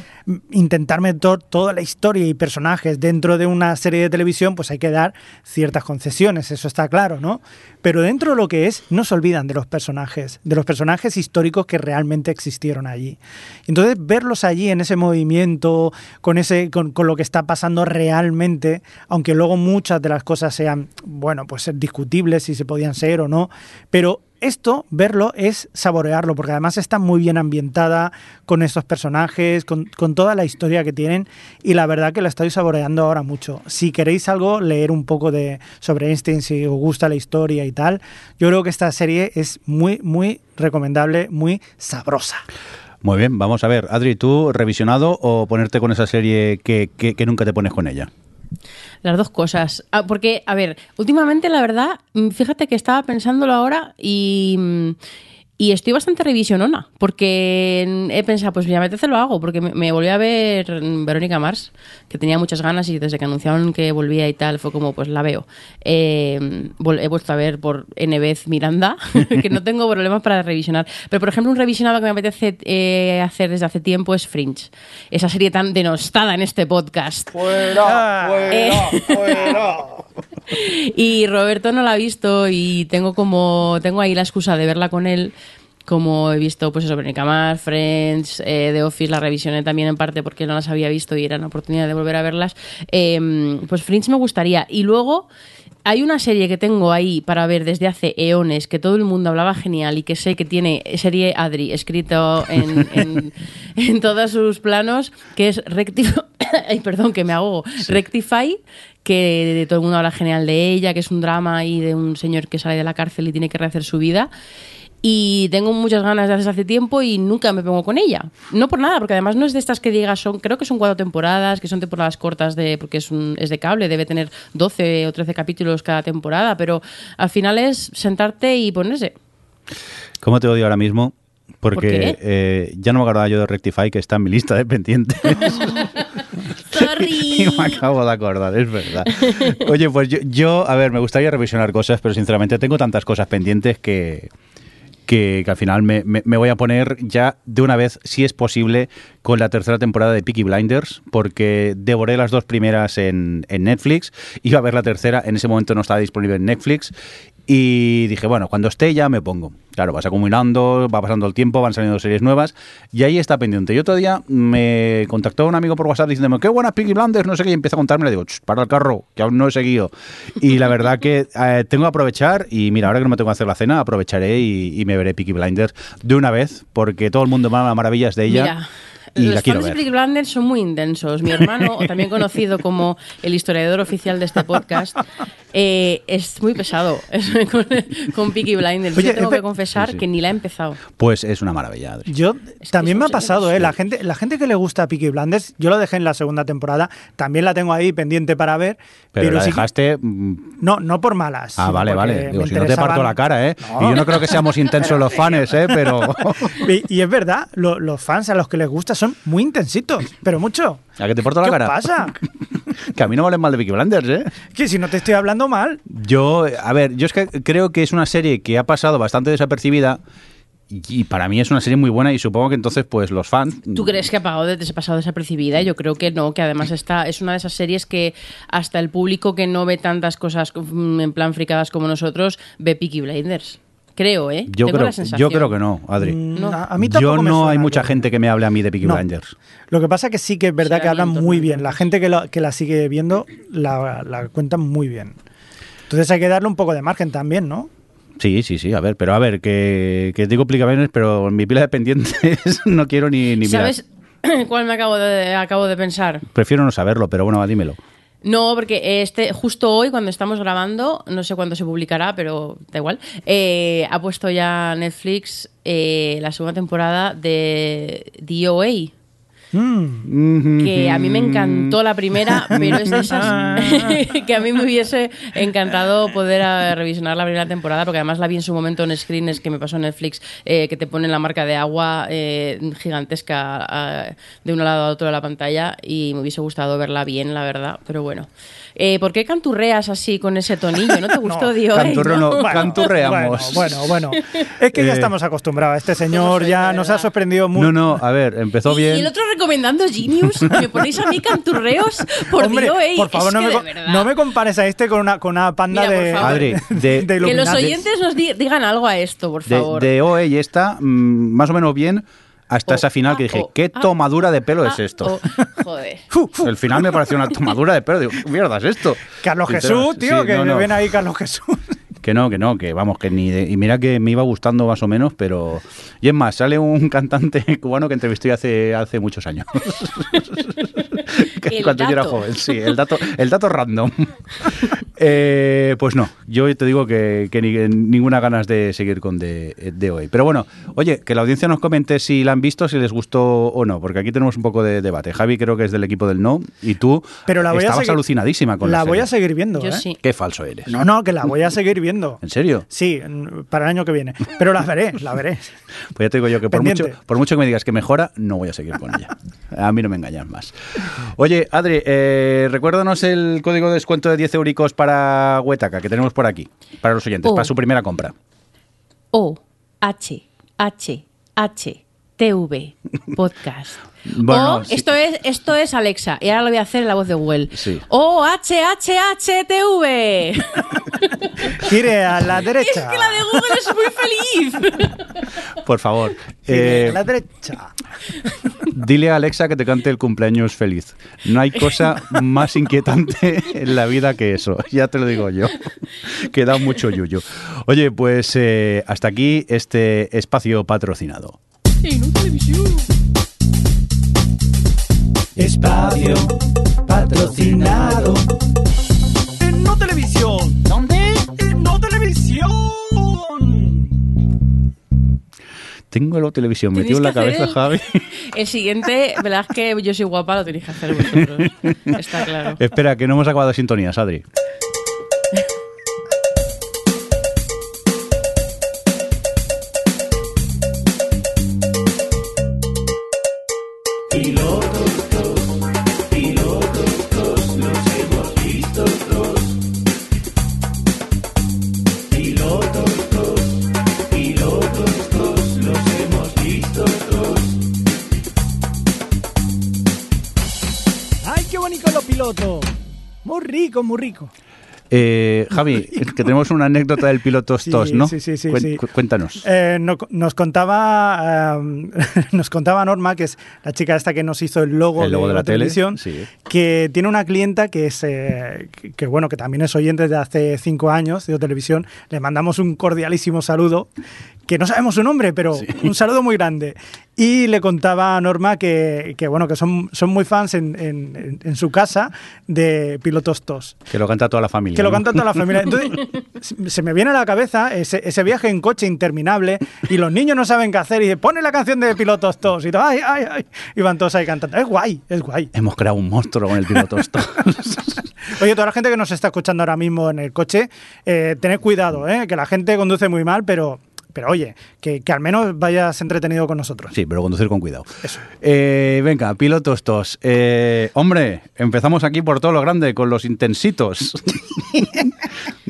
intentar meter toda la historia y personajes dentro de una serie de televisión, pues hay que dar ciertas concesiones, eso está claro, ¿no? Pero dentro de lo que es, no se olvidan de los personajes, de los personajes históricos que realmente existieron allí. Entonces, verlos allí en ese movimiento, con, ese, con, con lo que está pasando realmente, aunque que luego muchas de las cosas sean, bueno, pues discutibles si se podían ser o no, pero esto, verlo, es saborearlo, porque además está muy bien ambientada con estos personajes, con, con toda la historia que tienen, y la verdad que la estoy saboreando ahora mucho. Si queréis algo, leer un poco de sobre Einstein, si os gusta la historia y tal, yo creo que esta serie es muy, muy recomendable, muy sabrosa. Muy bien, vamos a ver, Adri, ¿tú revisionado o ponerte con esa serie que, que, que nunca te pones con ella? Las dos cosas. Ah, porque, a ver, últimamente, la verdad, fíjate que estaba pensándolo ahora y, y estoy bastante revisionona. Porque he pensado, pues me apetece, lo hago. Porque me, me volví a ver Verónica Mars, que tenía muchas ganas y desde que anunciaron que volvía y tal, fue como, pues la veo. Eh, he vuelto a ver por ene vez Miranda, que no tengo problemas para revisionar. Pero, por ejemplo, un revisionado que me apetece eh, hacer desde hace tiempo es Fringe. Esa serie tan denostada en este podcast. ¡Fuera! ¡Fuera! Eh, ¡Fuera! Y Roberto no la ha visto y tengo como tengo ahí la excusa de verla con él, como he visto pues eso, Verónica Mars, Friends, eh, The Office, la revisioné también en parte porque no las había visto y era una oportunidad de volver a verlas. Eh, pues Friends me gustaría. Y luego hay una serie que tengo ahí para ver desde hace eones, que todo el mundo hablaba genial y que sé que tiene serie Adri escrito en, en, en todos sus planos, que es Rectify. Ay, perdón, que me ahogo. Sí. Rectify, que de todo el mundo habla genial de ella, que es un drama ahí de un señor que sale de la cárcel y tiene que rehacer su vida. Y tengo muchas ganas de hacer hace tiempo y nunca me pongo con ella. No por nada, porque además no es de estas que digas, son, creo que son cuatro temporadas, que son temporadas cortas, de porque es, un, es de cable, debe tener doce o trece capítulos cada temporada, pero al final es sentarte y ponerse. ¿Cómo te odio ahora mismo? Porque ¿Por qué? Eh, ya no me acordaba yo de Rectify, que está en mi lista de pendientes. Y me acabo de acordar, es verdad. Oye, pues yo, yo, a ver, me gustaría revisionar cosas, pero sinceramente tengo tantas cosas pendientes que... Que, que al final me, me, me voy a poner ya de una vez, si es posible, con la tercera temporada de Peaky Blinders, porque devoré las dos primeras en, en Netflix, iba a ver la tercera, en ese momento no estaba disponible en Netflix, y dije, bueno, cuando esté ya me pongo. Claro, vas acumulando, va pasando el tiempo, van saliendo series nuevas, y ahí está pendiente. Y otro día me contactó un amigo por WhatsApp diciéndome, qué buenas Peaky Blinders, no sé qué, y empieza a contarme, le digo, para el carro, que aún no he seguido. Y la verdad que eh, tengo que aprovechar, y mira, ahora que no me tengo que hacer la cena, aprovecharé y, y me veré Peaky Blinders de una vez, porque todo el mundo me habla maravillas de ella. Mira. Y los fans de Peaky Blinders son muy intensos. Mi hermano, o también conocido como el historiador oficial de este podcast, eh, es muy pesado con, con Peaky Blinders. Oye, yo tengo que confesar sí, sí. que ni la he empezado. Pues es una maravilla, Adri. Yo es también me ha pasado, eh, la gente, la gente que le gusta Peaky Blinders, yo lo dejé en la segunda temporada, también la tengo ahí pendiente para ver. Pero, pero la sí dejaste... Que, no, no por malas. Ah, vale, vale. Digo, si no te parto la cara, ¿eh? No. Y yo no creo que seamos intensos los fans, ¿eh? Pero... Y, y es verdad, lo, los fans a los que les gusta son muy intensitos, pero mucho. ¿A que te porto la cara? ¿Qué pasa? Que a mí no me hablen mal de Peaky Blinders, ¿eh? Que si no te estoy hablando mal. Yo, a ver, yo es que creo que es una serie que ha pasado bastante desapercibida y para mí es una serie muy buena y supongo que entonces pues los fans... ¿Tú crees que ha pasado desapercibida? Yo creo que no, que además está, es una de esas series que hasta el público que no ve tantas cosas en plan fricadas como nosotros ve Peaky Blinders. Creo, ¿eh? Yo, Tengo creo, la sensación. yo creo que no, Adri. No. A mí tampoco yo no me suena, hay mucha que... gente que me hable a mí de Peaky no. Blinders. Lo que pasa es que sí que es verdad sí, que hablan muy bien. La gente que la, que la sigue viendo la, la cuentan muy bien. Entonces hay que darle un poco de margen también, ¿no? Sí, sí, sí. A ver, pero a ver, que, que digo Peaky Blinders, pero en mi pila de pendientes no quiero ni, ni mirar. ¿Sabes cuál me acabo de, acabo de pensar? Prefiero no saberlo, pero bueno, dímelo. No, porque este justo hoy, cuando estamos grabando, no sé cuándo se publicará, pero da igual, eh, ha puesto ya Netflix eh, la segunda temporada de The O A, mm. que a mí me encantó la primera, pero es de esas que a mí me hubiese encantado poder a, revisionar la primera temporada, porque además la vi en su momento en screens que me pasó en Netflix, eh, que te ponen la marca de agua eh, gigantesca a, de un lado a otro de la pantalla, y me hubiese gustado verla bien, la verdad, pero bueno. Eh, ¿Por qué canturreas así con ese tonillo? ¿No te gustó no, Dios? Canturre, no, bueno, canturreamos. Bueno, bueno, bueno. Es que eh, ya estamos acostumbrados. Este señor no sé, ya nos ha sorprendido mucho. No, no, a ver, empezó bien. Y el otro recomendando Genius. ¿Me ponéis a mí canturreos? Por Hombre, Dios, ey, por favor, no me, no me compares a este con una, con una panda. Mira, de, Adri, de, de que los oyentes nos di, digan algo a esto, por favor. De, de O E y esta, más o menos bien. Hasta oh, esa final ah, que dije, oh, ¿qué ah, tomadura de pelo ah, es esto? Oh, joder. El final me pareció una tomadura de pelo. Digo, ¿qué mierda es esto? Carlos Jesús, tío, sí, que no, me no. ven ahí Carlos Jesús. Que no, que no, que vamos, que ni... De, y mira que me iba gustando más o menos, pero... Y es más, sale un cantante cubano que entrevisté hace, hace muchos años. El Cuando dato. yo era joven, sí, el dato, el dato random. eh, pues no, yo te digo que, que ni, ninguna ganas de seguir con de, de hoy. Pero bueno, oye, que la audiencia nos comente si la han visto, si les gustó o no, porque aquí tenemos un poco de debate. Javi creo que es del equipo del no, y tú Pero la voy estabas a seguir, alucinadísima con la La voy serie. a seguir viendo, yo ¿eh? Sí. Qué falso eres. No, no, que la voy a seguir viendo. ¿En serio? Sí, para el año que viene. Pero la veré, la veré. Pues ya te digo yo que por mucho, por mucho que me digas que mejora, no voy a seguir con ella. A mí no me engañas más. Oye, Adri, eh, recuérdanos el código de descuento de diez euricos para Huetaca, que tenemos por aquí, para los oyentes, o, para su primera compra. O H H H T V Podcast. Bueno, o, sí. esto, es, esto es Alexa, y ahora lo voy a hacer en la voz de Google. Sí. O H H H T V Gire a la derecha. Es que la de Google es muy feliz. Por favor. Gire eh, a la derecha. Dile a Alexa que te cante el cumpleaños feliz. No hay cosa más inquietante en la vida que eso. Ya te lo digo yo. Que da mucho yuyo. Oye, pues eh, hasta aquí este espacio patrocinado. En televisión. Espacio patrocinado. En no televisión. ¿Dónde? En no televisión. Tengo la televisión metido en la cabeza, el, Javi. El siguiente, verdad es que yo soy guapa, lo tenéis que hacer vosotros. Está claro. Espera, que no hemos acabado de sintonías, Adri. Muy rico, muy rico. Eh, Javi, es que tenemos una anécdota del Pilotos-tos, sí, ¿no? Sí, sí, sí. Cu sí. Cuéntanos. Eh, no, nos contaba eh, nos contaba Norma, que es la chica esta que nos hizo el logo, el logo de, de la, la tele, televisión, sí. que tiene una clienta que es eh, que, que bueno, que también es oyente de hace cinco años de televisión. Le mandamos un cordialísimo saludo, que no sabemos su nombre, pero sí. un saludo muy grande. Y le contaba a Norma que, que bueno, que son, son muy fans en, en, en su casa de Pilotos-tos. Que lo canta toda la familia. Que lo canta toda la familia. Entonces, se me viene a la cabeza ese, ese viaje en coche interminable y los niños no saben qué hacer y ponen la canción de Pilotos-tos y todo, ay, ay, ay, y van todos ahí cantando. Es guay, es guay. Hemos creado un monstruo con el Pilotos-tos. Oye, toda la gente que nos está escuchando ahora mismo en el coche, eh, tened cuidado, eh, que la gente conduce muy mal, pero... Pero oye, que, que al menos vayas entretenido con nosotros. Sí, pero conducir con cuidado. Eso. Eh, venga, Pilotos-tos. Eh, hombre, empezamos aquí por todo lo grande, con los intensitos.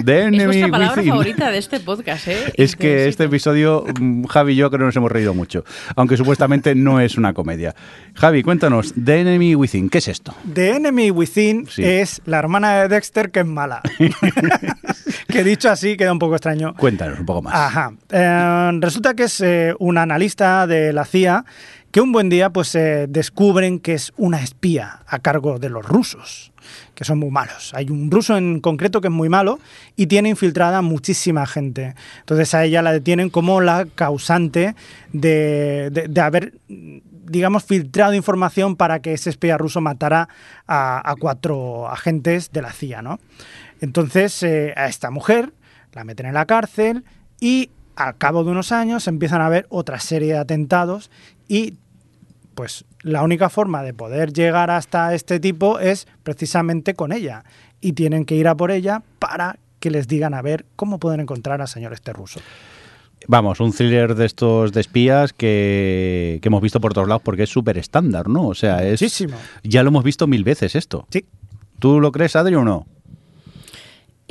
The enemy within. Es nuestra palabra favorita de este podcast, ¿eh? Es que este episodio, Javi y yo creo que nos hemos reído mucho, aunque supuestamente no es una comedia. Javi, cuéntanos, The enemy within, ¿qué es esto? The enemy within sí. es la hermana de Dexter que es mala. Que dicho así queda un poco extraño. Cuéntanos un poco más. Ajá. Eh, resulta que es eh, un analista de la C I A que un buen día pues eh, descubren que es una espía a cargo de los rusos, que son muy malos. Hay un ruso en concreto que es muy malo y tiene infiltrada muchísima gente. Entonces a ella la detienen como la causante de, de, de haber, digamos, filtrado información para que ese espía ruso matara a, a cuatro agentes de la C I A, ¿no? Entonces eh, a esta mujer la meten en la cárcel y al cabo de unos años empiezan a haber otra serie de atentados y pues la única forma de poder llegar hasta este tipo es precisamente con ella y tienen que ir a por ella para que les digan a ver cómo pueden encontrar al señor este ruso. Vamos, un thriller de estos de espías que, que hemos visto por todos lados porque es súper estándar, ¿no? O sea, es muchísimo. Ya lo hemos visto mil veces esto. Sí. ¿Tú lo crees, Adri, o no?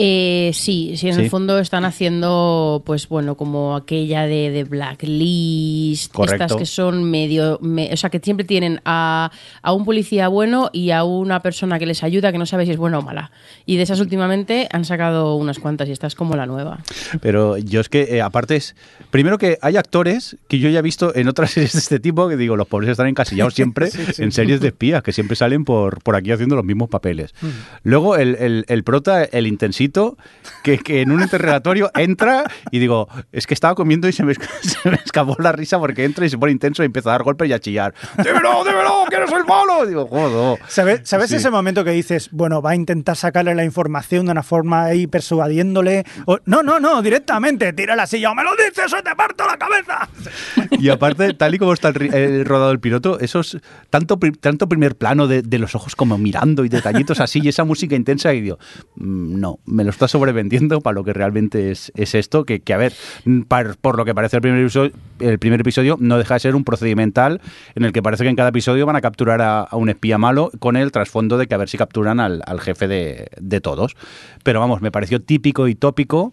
Eh, sí, sí, en sí. el fondo están haciendo, pues bueno, como aquella de, de Blacklist, Correcto. Estas que son medio, me, o sea, que siempre tienen a, a un policía bueno y a una persona que les ayuda que no sabe si es buena o mala. Y de esas últimamente han sacado unas cuantas y esta es como la nueva. Pero yo es que, eh, aparte es, primero que hay actores que yo ya he visto en otras series de este tipo, que digo, los pobres están encasillados siempre sí, sí. en series de espías, que siempre salen por, por aquí haciendo los mismos papeles. Mm. Luego el, el, el prota, el intensito, Que, que en un interrogatorio entra y digo, es que estaba comiendo y se me, se me escapó la risa porque entra y se pone intenso y empieza a dar golpes y a chillar. ¡Dímelo, dímelo, que eres el malo! Digo, joder. ¿Sabes, ¿sabes sí. ese momento que dices, bueno, va a intentar sacarle la información de una forma ahí persuadiéndole? O, no, no, no, directamente, tira la silla o me lo dices o te parto la cabeza. Y aparte, tal y como está el, el rodado del piloto, esos tanto, tanto primer plano de, de los ojos como mirando y detallitos así y esa música intensa y digo, no, me Me lo está sobrevendiendo para lo que realmente es, es esto, que, que a ver, par, por lo que parece el primer, episodio, el primer episodio, no deja de ser un procedimental en el que parece que en cada episodio van a capturar a, a un espía malo con el trasfondo de que a ver si capturan al, al jefe de, de todos. Pero vamos, me pareció típico y tópico.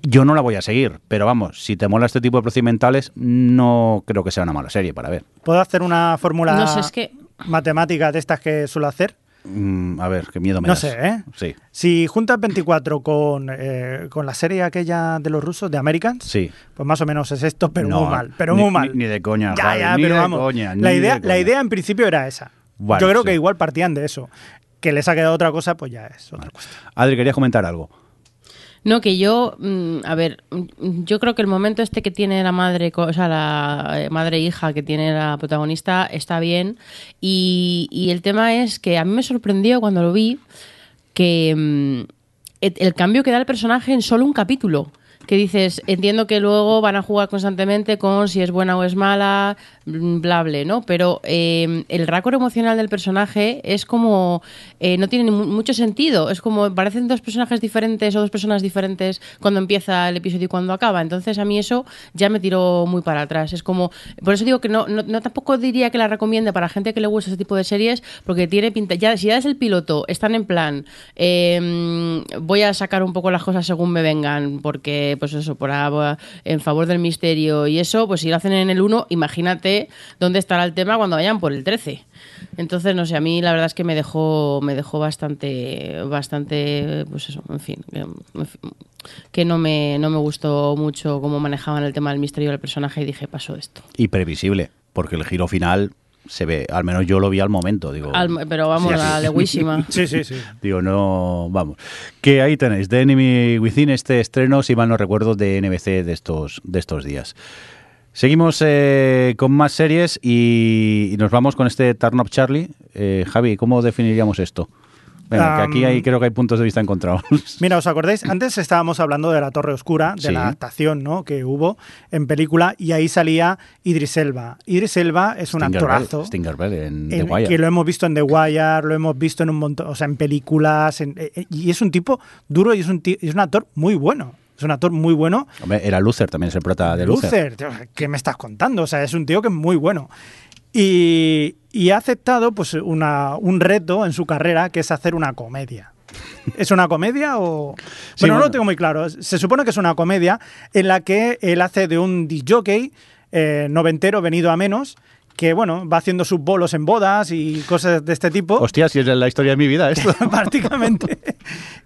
Yo no la voy a seguir, pero vamos, si te mola este tipo de procedimentales, no creo que sea una mala serie para ver. ¿Puedo hacer una fórmula no sé, es que... matemática de estas que suelo hacer? Mm, a ver, qué miedo me das. No sé, ¿eh? Sí. Si juntas veinticuatro con, eh, con la serie aquella de los rusos, de Americans, sí. pues más o menos es esto, pero no, muy mal. Pero ni, muy mal. Ni, ni de coña, ya, ya, ni pero de vamos, coña. Ni la, idea, de coña. La idea en principio era esa. Vale, Yo creo sí. que igual partían de eso. Que les ha quedado otra cosa, pues ya es otra vale. cosa. Adri, ¿querías comentar algo? No, que yo, a ver, yo creo que el momento este que tiene la madre, o sea, la madre e hija que tiene la protagonista está bien y, y el tema es que a mí me sorprendió cuando lo vi que el cambio que da el personaje en solo un capítulo. Que dices, entiendo que luego van a jugar constantemente con si es buena o es mala, bla, bla, ¿no? Pero eh, el récord emocional del personaje es como, eh, no tiene mucho sentido. Es como, parecen dos personajes diferentes o dos personas diferentes cuando empieza el episodio y cuando acaba. Entonces a mí eso ya me tiró muy para atrás. Es como, por eso digo que no, no, no tampoco diría que la recomiende para gente que le gusta ese tipo de series, porque tiene pinta, ya, si ya es el piloto, están en plan, eh, voy a sacar un poco las cosas según me vengan, porque pues eso, por agua, en favor del misterio y eso, pues si lo hacen en el uno, imagínate dónde estará el tema cuando vayan por el trece. Entonces, no sé, a mí la verdad es que me dejó me dejó bastante, bastante pues eso, en fin, en fin que no me, no me gustó mucho cómo manejaban el tema del misterio del personaje y dije, paso esto. Y previsible, porque el giro final... se ve, al menos yo lo vi al momento, digo. Al, pero vamos, sí, la legüísima. sí, sí, sí. Digo, no, vamos. Que ahí tenéis, The Enemy Within, este estreno, si mal no recuerdo, de N B C de estos, de estos días. Seguimos eh, con más series y, y nos vamos con este Turn Up, Charlie. Eh, Javi, ¿cómo definiríamos esto? Bueno, um, que aquí hay, creo que hay puntos de vista encontrados. Mira, ¿os acordáis? Antes estábamos hablando de La Torre Oscura, de sí. la adaptación, ¿no?, que hubo en película, y ahí salía Idris Elba. Idris Elba es un Stinger actorazo. Bell, Stinger Bell en The Wire. Que lo hemos visto en The Wire, lo hemos visto en un montón, o sea, en películas, en, y es un tipo duro y es un, tío, es un actor muy bueno. Es un actor muy bueno. Hombre, era Luther, también es el prota de Luther. Luther, ¿qué me estás contando? O sea, es un tío que es muy bueno. Y, y ha aceptado pues una, un reto en su carrera que es hacer una comedia. ¿Es una comedia o...? Bueno, sí, bueno, no lo tengo muy claro. Se supone que es una comedia en la que él hace de un disc jockey eh, noventero venido a menos, que, bueno, va haciendo sus bolos en bodas y cosas de este tipo. Hostia, si es la historia de mi vida esto. Prácticamente.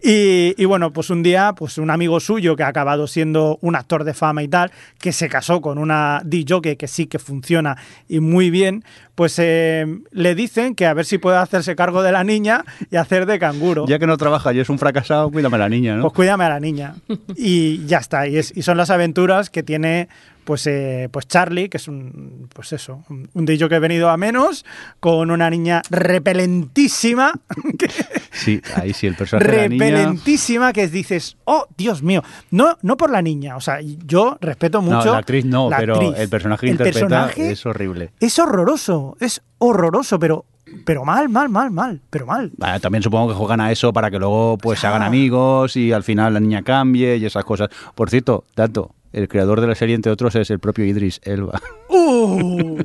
Y, y, bueno, pues un día, pues un amigo suyo que ha acabado siendo un actor de fama y tal, que se casó con una disc jockey que sí que funciona y muy bien, pues eh, le dicen que a ver si puede hacerse cargo de la niña y hacer de canguro. Ya que no trabaja y es un fracasado, cuídame a la niña, ¿no? Pues cuídame a la niña. Y ya está. Y, es, y son las aventuras que tiene... Pues, eh, pues Charlie, que es un, pues eso, un, un dillo que he venido a menos, con una niña repelentísima. Que, sí, ahí sí, el personaje de la niña. Repelentísima, que dices, oh, Dios mío. No, no por la niña, o sea, yo respeto mucho. No, la actriz no, la pero actriz. El personaje que el interpreta personaje es horrible. Es horroroso, es horroroso, pero... Pero mal, mal, mal, mal, pero mal. Bueno, también supongo que juegan a eso para que luego pues ah. se hagan amigos y al final la niña cambie y esas cosas. Por cierto, dato, el creador de la serie, entre otros, es el propio Idris Elba. Uh.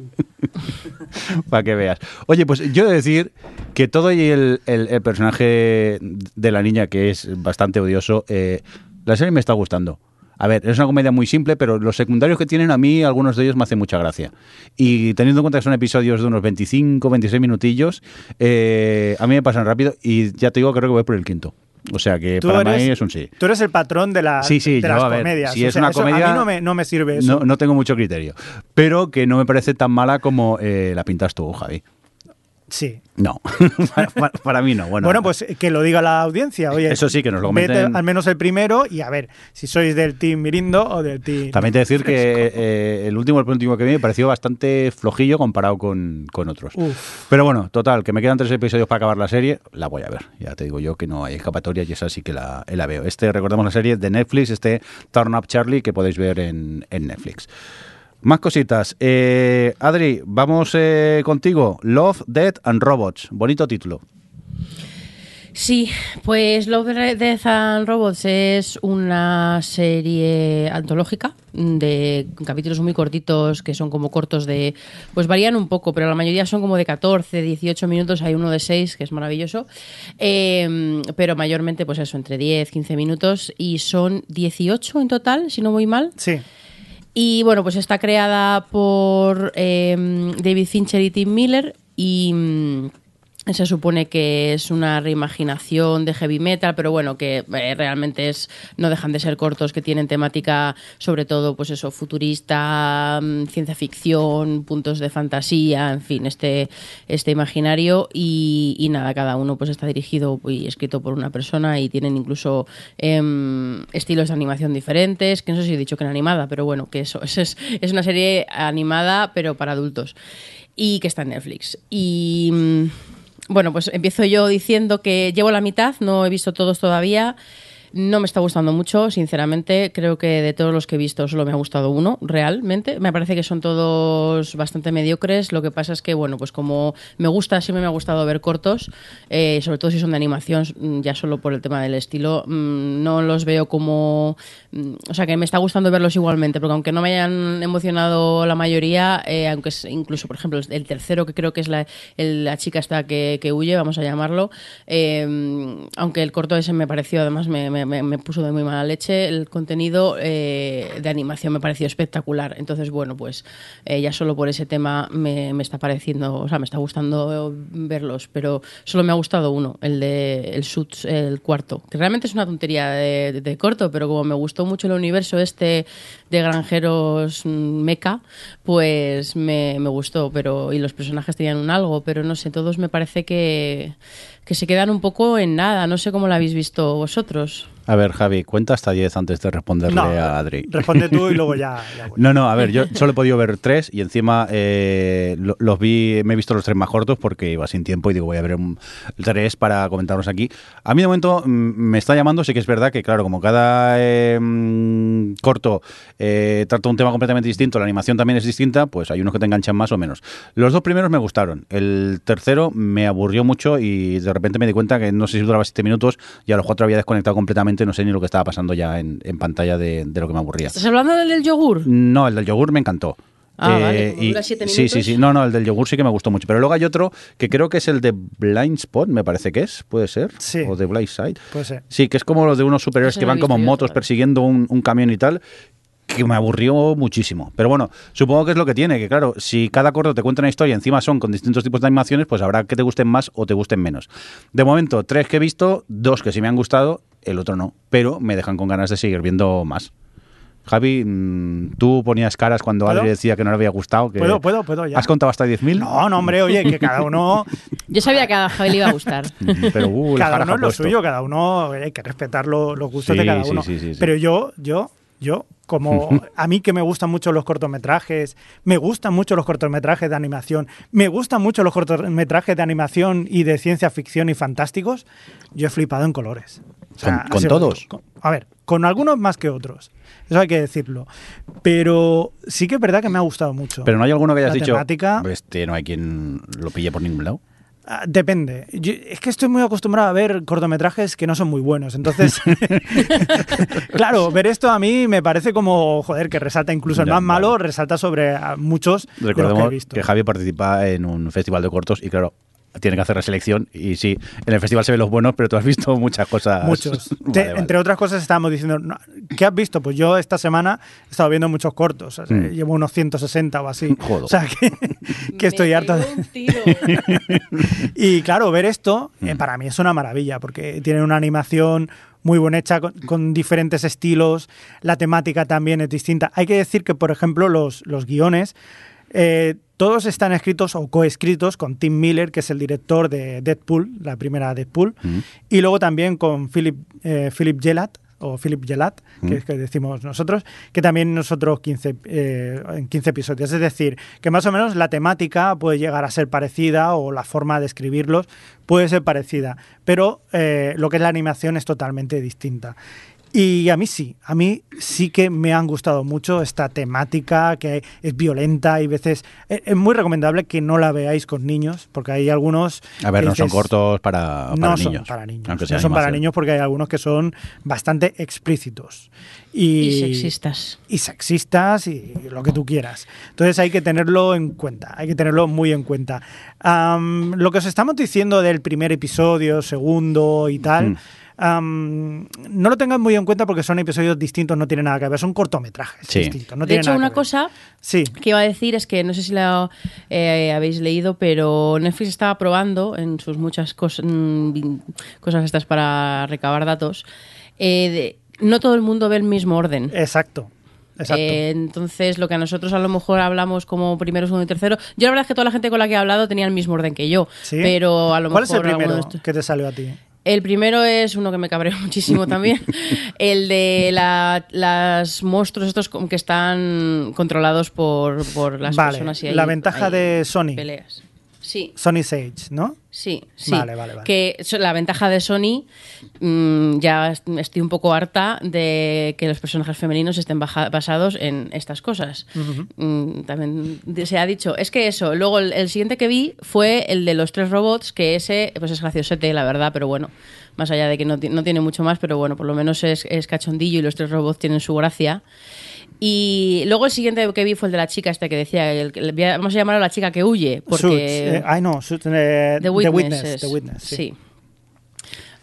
Para que veas. Oye, pues yo he de decir que todo y el, el, el personaje de la niña, que es bastante odioso, eh, la serie me está gustando. A ver, es una comedia muy simple, pero los secundarios que tienen a mí, algunos de ellos me hacen mucha gracia. Y teniendo en cuenta que son episodios de unos veinticinco, veintiséis minutillos, eh, a mí me pasan rápido y ya te digo, creo que voy por el quinto. O sea que tú para eres, mí es un sí. Tú eres el patrón de, la, sí, sí, de las ver, comedias. Si o es sea, una eso, comedia, a mí no me, no me sirve eso. No, no tengo mucho criterio. Pero que no me parece tan mala como eh, la pintas tú, Javi. Sí. No, para, para mí no. Bueno, bueno, pues que lo diga la audiencia. Oye, eso sí, que nos lo comenten. Vete al menos el primero y a ver si sois del team Mirindo o del team... También te decir que eh, el último, el penúltimo que vi me pareció bastante flojillo comparado con, con otros. Uf. Pero bueno, total, que me quedan tres episodios para acabar la serie, la voy a ver. Ya te digo yo que no hay escapatoria y esa sí que la, la veo. Este, recordamos la serie de Netflix, este Turn Up, Charlie, que podéis ver en, en Netflix. Más cositas. Eh, Adri, vamos eh, contigo. Love, Death and Robots. Bonito título. Sí, pues Love, Death and Robots es una serie antológica de capítulos muy cortitos que son como cortos de... Pues varían un poco, pero la mayoría son como de catorce, dieciocho minutos. Hay uno de seis que es maravilloso. Eh, pero mayormente, pues eso, entre diez, quince minutos. Y son dieciocho en total, si no voy mal. Sí. Y bueno, pues está creada por eh, David Fincher y Tim Miller y mm, se supone que es una reimaginación de heavy metal, pero bueno, que eh, realmente es no dejan de ser cortos que tienen temática sobre todo pues eso futurista, mm, ciencia ficción, puntos de fantasía, en fin, este este imaginario y, y nada, cada uno pues está dirigido y escrito por una persona y tienen incluso eh, estilos de animación diferentes, que no sé si he dicho que era animada, pero bueno, que eso es, es una serie animada pero para adultos y que está en Netflix y... Mm, bueno, pues empiezo yo diciendo que llevo la mitad, no he visto todos todavía, no me está gustando mucho, sinceramente, creo que de todos los que he visto solo me ha gustado uno, realmente, me parece que son todos bastante mediocres, lo que pasa es que, bueno, pues como me gusta, siempre me ha gustado ver cortos, eh, sobre todo si son de animación, ya solo por el tema del estilo, mmm, no los veo como, mmm, o sea que me está gustando verlos igualmente, porque aunque no me hayan emocionado la mayoría, eh, aunque es incluso, por ejemplo, el tercero que creo que es la, el, la chica esta que, que huye, vamos a llamarlo, eh, aunque el corto ese me pareció, además me, me Me, me puso de muy mala leche, el contenido eh, de animación me pareció espectacular, entonces bueno, pues eh, ya solo por ese tema me, me está pareciendo, o sea, me está gustando verlos, pero solo me ha gustado uno, el de el Suits, el cuarto, que realmente es una tontería de, de, de corto, pero como me gustó mucho el universo este de granjeros meca, pues me, me gustó, pero y los personajes tenían un algo, pero no sé, todos me parece que que se quedan un poco en nada, no sé cómo lo habéis visto vosotros. A ver, Javi, cuenta hasta diez antes de responderle no, a Adri. Responde tú y luego ya... ya voy. No, no, a ver, yo solo he podido ver tres y encima eh, los vi, me he visto los tres más cortos porque iba sin tiempo y digo, voy a ver un, tres para comentarlos aquí. A mí de momento me está llamando, sí que es verdad que claro, como cada eh, corto eh, trata un tema completamente distinto, la animación también es distinta, pues hay unos que te enganchan más o menos. Los dos primeros me gustaron, el tercero me aburrió mucho y de De repente me di cuenta que no sé si duraba siete minutos y a los cuatro había desconectado completamente, no sé ni lo que estaba pasando ya en, en pantalla de, de lo que me aburría. ¿Estás hablando del yogur? No, el del yogur me encantó. Ah, eh, vale, como dura siete minutos. Sí, sí, sí. No, no, el del yogur sí que me gustó mucho. Pero luego hay otro que creo que es el de Blind Spot, me parece que es, puede ser. Sí. O de Blind Side. Puede ser. Sí, que es como los de unos superhéroes que van como en motos persiguiendo un, un camión y tal, que me aburrió muchísimo. Pero bueno, supongo que es lo que tiene, que claro, si cada corto te cuenta una historia, encima son con distintos tipos de animaciones, pues habrá que te gusten más o te gusten menos. De momento, tres que he visto, dos que sí me han gustado, el otro no, pero me dejan con ganas de seguir viendo más. Javi, tú ponías caras cuando ¿Puedo? Adri decía que no le había gustado. Que ¿Puedo, puedo, puedo? Ya. ¿Has contado hasta diez mil? No, no, hombre, oye, que cada uno... Yo sabía que a Javi le iba a gustar. Pero, uh, cada uno es lo suyo, cada uno, hay que respetar los, los gustos sí, de cada uno. Sí, sí, sí, sí. Pero yo, yo, yo... Como a mí que me gustan mucho los cortometrajes, me gustan mucho los cortometrajes de animación, me gustan mucho los cortometrajes de animación y de ciencia ficción y fantásticos, yo he flipado en colores. O sea, ¿Con, con todos? Con, a ver, con algunos más que otros, eso hay que decirlo. Pero sí que es verdad que me ha gustado mucho. ¿Pero no hay alguno que hayas dicho, temática, este no hay quien lo pille por ningún lado? Depende. Yo, es que estoy muy acostumbrado a ver cortometrajes que no son muy buenos. Entonces, claro, ver esto a mí me parece como, joder, que resalta incluso el ya, más vale. malo, resalta sobre muchos Recordemos de los que he visto. Que Javi participa en un festival de cortos y claro, tiene que hacer la selección y sí, en el festival se ven los buenos, pero tú has visto muchas cosas. Muchos. Vale, Te, vale. Entre otras cosas estábamos diciendo, ¿qué has visto? Pues yo esta semana he estado viendo muchos cortos, o sea, mm. llevo unos ciento sesenta o así. Joder. O sea, que, que estoy harto de... Y claro, ver esto eh, para mí es una maravilla, porque tienen una animación muy buena hecha, con, con diferentes estilos, la temática también es distinta. Hay que decir que, por ejemplo, los, los guiones... Eh, todos están escritos o coescritos con Tim Miller, que es el director de Deadpool, la primera Deadpool, mm. y luego también con Philip, eh, Philip Gelat, o Philip Gelat, mm. que es que decimos nosotros, que también nosotros quince, eh, en quince episodios. Es decir, que más o menos la temática puede llegar a ser parecida o la forma de escribirlos puede ser parecida, pero eh, lo que es la animación es totalmente distinta. Y a mí sí, a mí sí que me han gustado mucho esta temática que es violenta y veces es muy recomendable que no la veáis con niños, porque hay algunos... A ver, no son cortos para, para no niños. No son para niños, aunque sea no son animación. Para niños porque hay algunos que son bastante explícitos. Y, y sexistas. Y sexistas y lo que tú quieras. Entonces hay que tenerlo en cuenta, hay que tenerlo muy en cuenta. Um, lo que os estamos diciendo del primer episodio, segundo y tal... Mm. Um, no lo tengas muy en cuenta porque son episodios distintos, no tienen nada que ver, son cortometrajes sí. distintos. No de hecho, una que cosa sí. que iba a decir es que no sé si la eh, habéis leído, pero Netflix estaba probando en sus muchas cos- cosas estas para recabar datos. Eh, de, no todo el mundo ve el mismo orden. Exacto. Exacto. Eh, entonces, lo que a nosotros a lo mejor hablamos como primero, segundo y tercero, yo la verdad es que toda la gente con la que he hablado tenía el mismo orden que yo. ¿Sí? Pero a lo ¿Cuál mejor es el primero estos... que te salió a ti? El primero es uno que me cabreó muchísimo también, el de la, las monstruos estos que están controlados por, por las vale, personas. Y la hay, ventaja hay de Sony. Peleas. Sí. Sony Sage, ¿no? Sí, sí. Vale, vale, vale. Que la ventaja de Sony, mmm, ya estoy un poco harta de que los personajes femeninos estén baja, basados en estas cosas. Uh-huh. Mm, también se ha dicho. Es que eso. Luego el, el siguiente que vi fue el de los tres robots, que ese pues es graciosete, la verdad, pero bueno, más allá de que no, t- no tiene mucho más, pero bueno, por lo menos es, es cachondillo y los tres robots tienen su gracia. Y luego el siguiente que vi fue el de la chica esta que decía, el, el, vamos a llamarlo la chica que huye, porque... Ay, no, eh, The Witness. The Witness, sí. sí.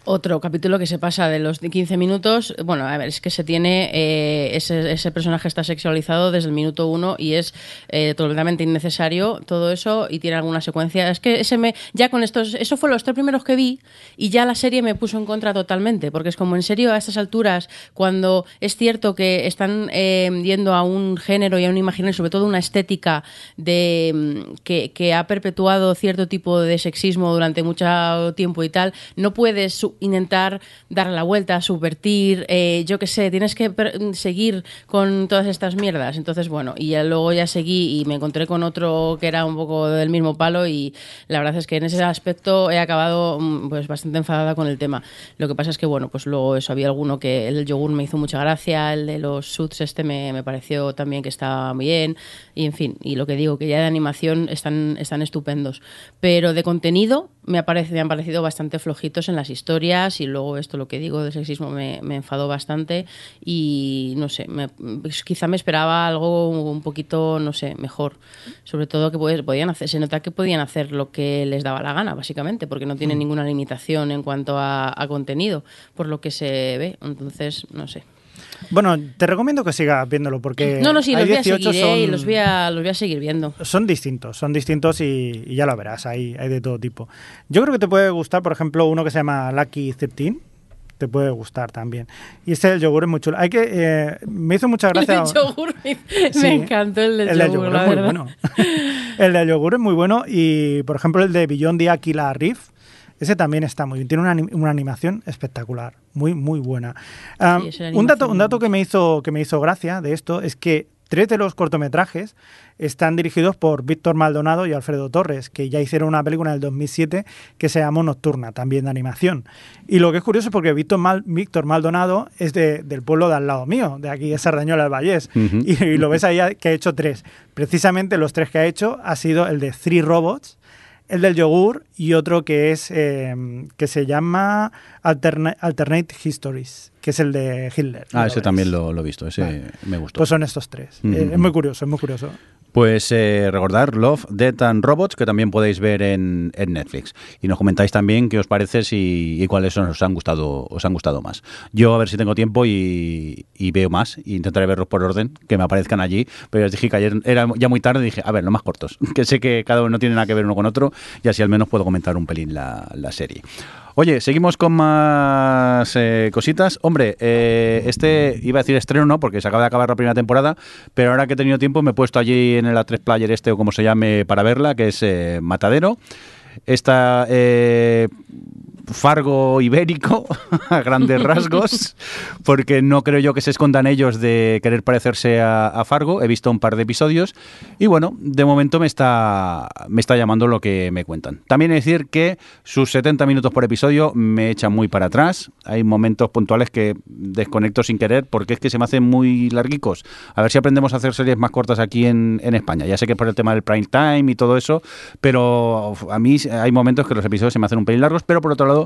Otro capítulo que se pasa de los quince minutos, bueno, a ver, es que se tiene, eh, ese, ese personaje está sexualizado desde el minuto uno y es eh, totalmente innecesario todo eso y tiene alguna secuencia. Es que ese me, ya con estos, eso fue los tres primeros que vi y ya la serie me puso en contra totalmente, porque es como en serio a estas alturas, cuando es cierto que están eh, yendo a un género y a un imaginario, sobre todo una estética de que, que ha perpetuado cierto tipo de sexismo durante mucho tiempo y tal, no puedes... Su- intentar dar la vuelta, subvertir, eh, yo qué sé, tienes que per- seguir con todas estas mierdas. Entonces, bueno, y ya luego ya seguí y me encontré con otro que era un poco del mismo palo y la verdad es que en ese aspecto he acabado pues bastante enfadada con el tema. Lo que pasa es que, bueno, pues luego eso, había alguno que el yogur me hizo mucha gracia, el de los suits este me, me pareció también que estaba bien y, en fin, y lo que digo, que ya de animación están, están estupendos. Pero de contenido me, aparece, me han parecido bastante flojitos en las historias, y luego esto, lo que digo del sexismo, me, me enfadó bastante y no sé, me, quizá me esperaba algo un poquito, no sé, mejor. Sobre todo que pues, podían hacer, se nota que podían hacer lo que les daba la gana, básicamente, porque no tienen mm. ninguna limitación en cuanto a, a contenido, por lo que se ve. Entonces, no sé. Bueno, te recomiendo que sigas viéndolo porque no, no, sí, hay los voy dieciocho a seguir, son, eh, los, voy a, los voy a seguir viendo. Son distintos, son distintos y, y ya lo verás, hay, hay de todo tipo. Yo creo que te puede gustar, por ejemplo, uno que se llama Lucky trece. Te puede gustar también. Y este del yogur es muy chulo. Hay que, eh, me hizo mucha gracia. El yogur, me, sí, me encantó el del el yogur. yogur es muy bueno. El del yogur es muy bueno. Y, por ejemplo, el de Beyond the Aquila Reef. Ese también está muy bien. Tiene una, una animación espectacular. Muy, muy buena. Um, sí, un dato, un dato que, me hizo, que me hizo gracia de esto es que tres de los cortometrajes están dirigidos por Víctor Maldonado y Alfredo Torres, que ya hicieron una película en el dos mil siete que se llamó Nocturna, también de animación. Y lo que es curioso es porque Víctor, Mal, Víctor Maldonado es de, del pueblo de al lado mío, de aquí de Sardañola del Vallés. Uh-huh. y, y lo ves ahí que ha hecho tres. Precisamente los tres que ha hecho ha sido el de Three Robots, el del yogur y otro que es eh, que se llama Altern- Alternate Histories, que es el de Hitler. Ah, ese también lo, lo he visto, ese vale. Me gustó. Pues son estos tres. Mm-hmm. eh, es muy curioso, es muy curioso. Pues eh, recordar Love, Death and Robots, que también podéis ver en, en Netflix. Y nos comentáis también qué os parece si, y cuáles os han gustado os han gustado más. Yo a ver si tengo tiempo y, y veo más. E intentaré verlos por orden, que me aparezcan allí. Pero os dije que ayer era ya muy tarde y dije, a ver, los más cortos. Que sé que cada uno no tiene nada que ver uno con otro y así al menos puedo comentar un pelín la, la serie. Oye, seguimos con más eh, cositas. Hombre, eh, este iba a decir estreno, ¿no? Porque se acaba de acabar la primera temporada, pero ahora que he tenido tiempo me he puesto allí en el A tres Player este, o como se llame, para verla, que es eh, Matadero. Esta... Eh, Fargo ibérico, a grandes rasgos, porque no creo yo que se escondan ellos de querer parecerse a, a Fargo. He visto un par de episodios y bueno, de momento me está me está llamando lo que me cuentan. También decir que sus setenta minutos por episodio me echan muy para atrás. Hay momentos puntuales que desconecto sin querer porque es que se me hacen muy larguicos. A ver si aprendemos a hacer series más cortas aquí en, en España. Ya sé que es por el tema del prime time y todo eso, pero a mí hay momentos que los episodios se me hacen un pelín largos, pero por otro lado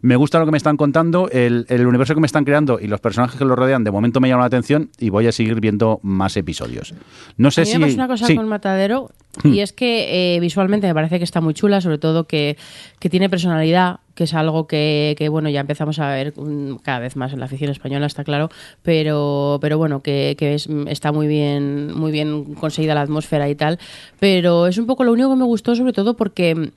me gusta lo que me están contando, el, el universo que me están creando y los personajes que lo rodean. De momento me llaman la atención y voy a seguir viendo más episodios. No sé a mí si... me pasa una cosa sí. con Matadero hmm. y es que eh, visualmente me parece que está muy chula, sobre todo que, que tiene personalidad, que es algo que, que bueno, ya empezamos a ver cada vez más en la afición española, está claro, pero pero bueno, que, que es, está muy bien muy bien conseguida la atmósfera y tal, pero es un poco lo único que me gustó, sobre todo porque...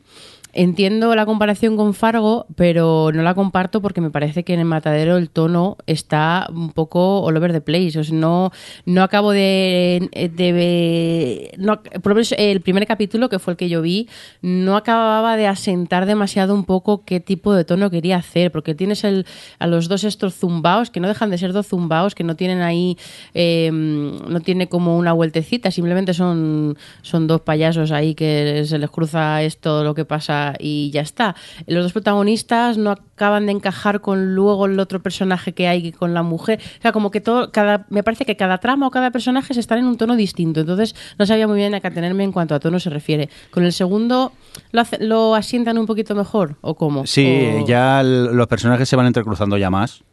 Entiendo la comparación con Fargo, pero no la comparto porque me parece que en el Matadero el tono está un poco all over the place. O sea, no, no acabo de... de no, por lo menos el primer capítulo, que fue el que yo vi, no acababa de asentar demasiado un poco qué tipo de tono quería hacer, porque tienes el, a los dos estos zumbaos, que no dejan de ser dos zumbaos, que no tienen ahí... Eh, no tiene como una vueltecita, simplemente son, son dos payasos ahí que se les cruza esto, lo que pasa y ya está. Los dos protagonistas no acaban de encajar con luego el otro personaje que hay con la mujer. O sea, como que todo, cada, me parece que cada trama o cada personaje se están en un tono distinto. Entonces no sabía muy bien a qué atenerme en cuanto a tono se refiere. Con el segundo lo, hace, lo asientan un poquito mejor, ¿o cómo? Sí, o... ya el, los personajes se van entrecruzando ya más.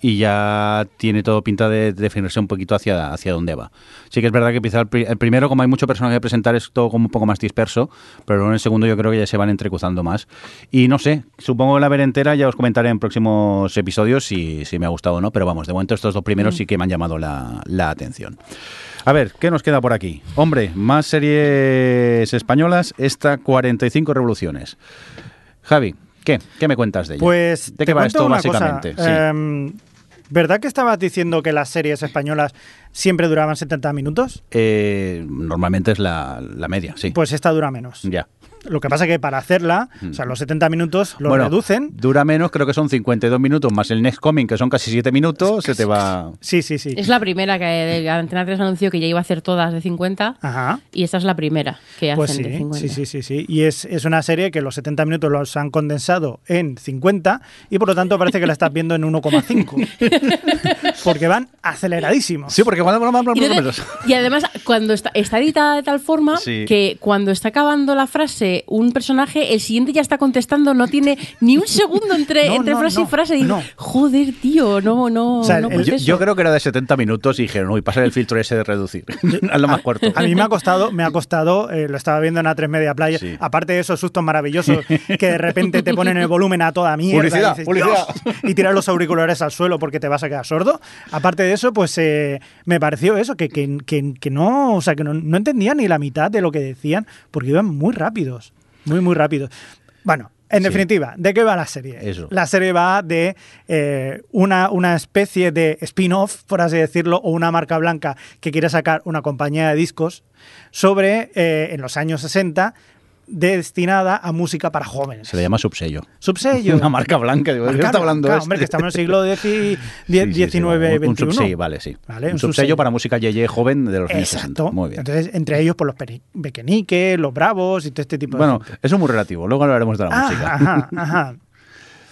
Y ya tiene todo pinta de definirse un poquito hacia, hacia dónde va. Sí que es verdad que quizá el, pri- el primero, como hay mucho personaje que presentar, es todo como un poco más disperso, pero luego en el segundo yo creo que ya se van entrecruzando más. Y no sé, supongo que la veré entera, ya os comentaré en próximos episodios si, si me ha gustado o no, pero vamos, de momento estos dos primeros sí que me han llamado la, la atención. A ver, ¿qué nos queda por aquí? Hombre, más series españolas, esta cuarenta y cinco revoluciones. Javi, ¿qué? ¿Qué me cuentas de ella? Pues ¿de qué va esto básicamente? Cosa, sí. eh, ¿Verdad que estabas diciendo que las series españolas siempre duraban setenta minutos? Eh, normalmente es la, la media, sí. Pues esta dura menos. Ya. Lo que pasa es que para hacerla, mm. o sea, los setenta minutos lo bueno, reducen. Dura menos, creo que son cincuenta y dos minutos, más el Next Coming, que son casi siete minutos, es que se te va... Sí, sí, sí. Es la primera que Antena tres anunció que ya iba a hacer todas de cincuenta. Ajá. Y esta es la primera que hacen pues sí, de cincuenta. Sí, sí, sí, sí. Y es, es una serie que los setenta minutos los han condensado en cincuenta y por lo tanto parece que la estás viendo en uno coma cinco. Porque van aceleradísimos. Sí, porque van a... Y además, cuando está, está editada de tal forma sí. que cuando está acabando la frase sobre un personaje, el siguiente ya está contestando, no tiene ni un segundo entre, no, entre no, frase no, y frase. Y no. Joder, tío, no, no. O sea, no el, yo, yo creo que era de setenta minutos y dijeron, uy, pasa el filtro ese de reducir. Hazlo más corto. A mí me ha costado, me ha costado, eh, lo estaba viendo en A tres Media Playa, sí. Aparte de esos sustos maravillosos que de repente te ponen el volumen a toda mierda. Publicidad, y dices, publicidad. Y tirar los auriculares al suelo porque te vas a quedar sordo. Aparte de eso, pues eh, me pareció eso, que, que, que, que no, o sea, que no, no entendía ni la mitad de lo que decían porque iban muy rápidos, muy, muy rápidos. Bueno, en sí. definitiva, ¿de qué va la serie? Eso. La serie va de eh, una, una especie de spin-off, por así decirlo, o una marca blanca que quiere sacar una compañía de discos sobre, eh, en los años sesenta, destinada a música para jóvenes. Se le llama subsello. Subsello. Una marca blanca. Digo, marca está hablando blanca, este. Hombre, que estamos en el siglo diecinueve, sí, sí, sí, un, un subsello, vale, sí. ¿Vale? Un, un subsello, subsello para música yeye joven de los años sesenta. Muy bien. Entonces, entre ellos, por pues, los Pequeniques, los Bravos y todo este tipo de bueno, gente. Eso es muy relativo. Luego hablaremos de la ah, música. Ajá, ajá.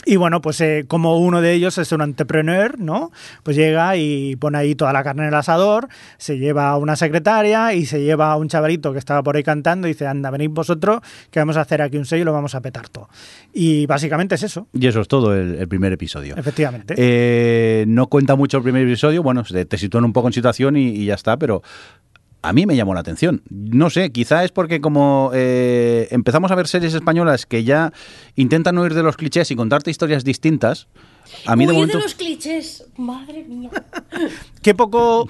Y bueno, pues eh, como uno de ellos es un entrepreneur, ¿no? Pues llega y pone ahí toda la carne en el asador, se lleva a una secretaria y se lleva a un chavalito que estaba por ahí cantando y dice, anda, venid vosotros, que vamos a hacer aquí un sello y lo vamos a petar todo. Y básicamente es eso. Y eso es todo el, el primer episodio. Efectivamente. Eh, no cuenta mucho el primer episodio, bueno, te sitúan un poco en situación y, y ya está, pero... A mí me llamó la atención. No sé, quizá es porque como eh, empezamos a ver series españolas que ya intentan huir de los clichés y contarte historias distintas... A mí de momento... de los clichés, madre mía. Qué poco...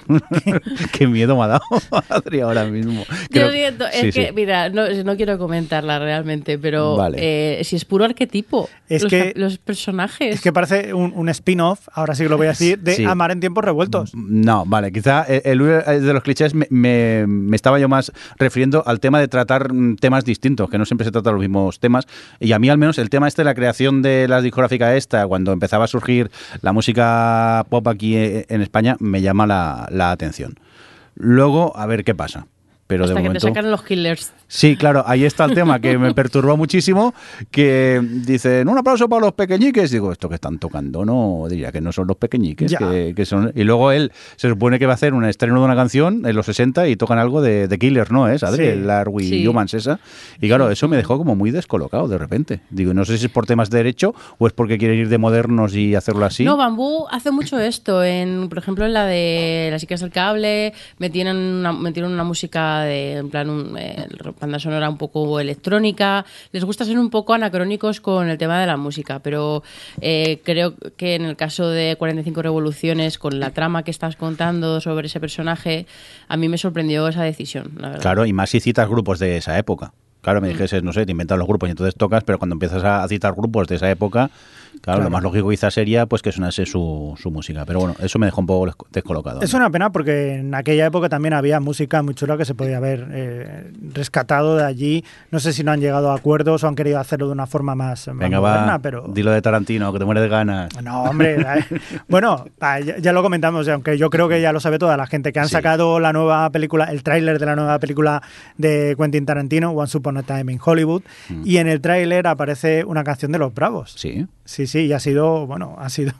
Qué miedo me ha dado Adri ahora mismo. Creo... Yo siento, es sí, que, sí. mira, no, no quiero comentarla realmente, pero vale. eh, si es puro arquetipo, es los, que, los personajes... Es que parece un, un spin-off, ahora sí que lo voy a decir, de sí. Amar en tiempos revueltos. No, vale, quizá el huir de los clichés me, me, me estaba yo más refiriendo al tema de tratar temas distintos, que no siempre se tratan los mismos temas, y a mí al menos el tema este de la creación de la discográfica esta, cuando empezaba a surgir la música pop aquí en España, me llama la, la atención. Luego, a ver qué pasa. Pero hasta de que momento, te sacan los Killers. Sí, claro, ahí está el tema que me perturbó muchísimo, que dicen un aplauso para los Pequeñiques. Digo, esto que están tocando, no, diría que no son los Pequeñiques. Que, que son... Y luego él se supone que va a hacer un estreno de una canción en los sesenta y tocan algo de, de Killers, ¿no es, Adri? Sí. La Are We sí. Humans esa. Y claro, eso me dejó como muy descolocado de repente. Digo, no sé si es por temas de derecho o es porque quieren ir de modernos y hacerlo así. No, Bambú hace mucho esto. En, por ejemplo, en la de Las chicas del cable metieron una, metieron una música de, en plan, un, eh, banda sonora un poco electrónica. Les gusta ser un poco anacrónicos con el tema de la música, pero eh, creo que en el caso de cuarenta y cinco revoluciones, con la trama que estás contando sobre ese personaje, a mí me sorprendió esa decisión, la verdad. Claro, y más si citas grupos de esa época. Claro, me dijese, no sé, te inventas los grupos y entonces tocas, pero cuando empiezas a citar grupos de esa época, claro, claro. Lo más lógico quizás sería pues que sonase su, su música. Pero bueno, eso me dejó un poco descolocado, ¿no? Es una pena porque en aquella época también había música muy chula que se podía haber eh, rescatado de allí. No sé si no han llegado a acuerdos o han querido hacerlo de una forma más, más Venga, moderna. Va, pero... dilo de Tarantino, que te mueres de ganas. No, hombre. eh. Bueno, ya, ya lo comentamos, aunque yo creo que ya lo sabe toda la gente, que han sí. sacado la nueva película, el tráiler de la nueva película de Quentin Tarantino, Once Upon a Time in Hollywood, mm. y en el tráiler aparece una canción de Los Bravos. Sí. Sí, sí, y ha sido, bueno, ha sido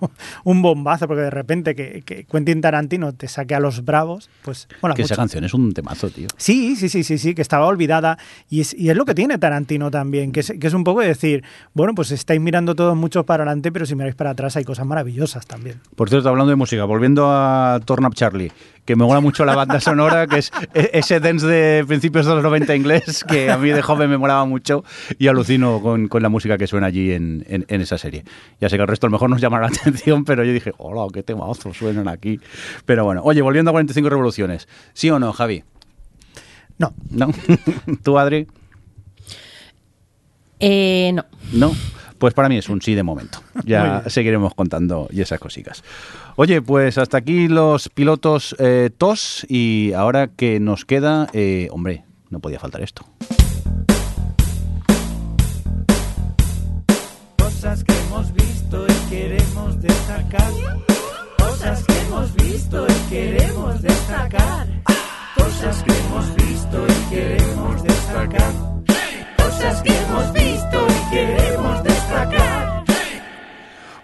un bombazo, porque de repente que, que Quentin Tarantino te saque a Los Bravos, pues... Bueno, que mucho. Esa canción es un temazo, tío. Sí, sí, sí, sí, sí, que estaba olvidada, y es, y es lo que tiene Tarantino también, que es, que es un poco de decir, bueno, pues estáis mirando todos muchos para adelante, pero si miráis para atrás hay cosas maravillosas también. Por cierto, hablando de música, volviendo a Turn Up, Charlie, que me mola mucho la banda sonora, que es ese dance de principios de los noventa inglés, que a mí de joven me molaba mucho, y alucino con, con la música que suena allí en, en, en esa serie. Ya sé que el resto a lo mejor nos llamará la atención, pero yo dije, hola, qué temazos suenan aquí. Pero bueno, oye, volviendo a cuarenta y cinco revoluciones, ¿sí o no, Javi? No. ¿No? ¿Tú, Adri? Eh, no. ¿No? Pues para mí es un sí de momento. Ya seguiremos contando y esas cositas. Oye, pues hasta aquí los pilotos eh, tos y ahora que nos queda, eh, hombre, no podía faltar esto. Cosas que hemos visto y queremos destacar. Cosas que hemos visto y queremos destacar. Cosas que hemos visto y queremos destacar. Cosas que hemos visto y queremos destacar.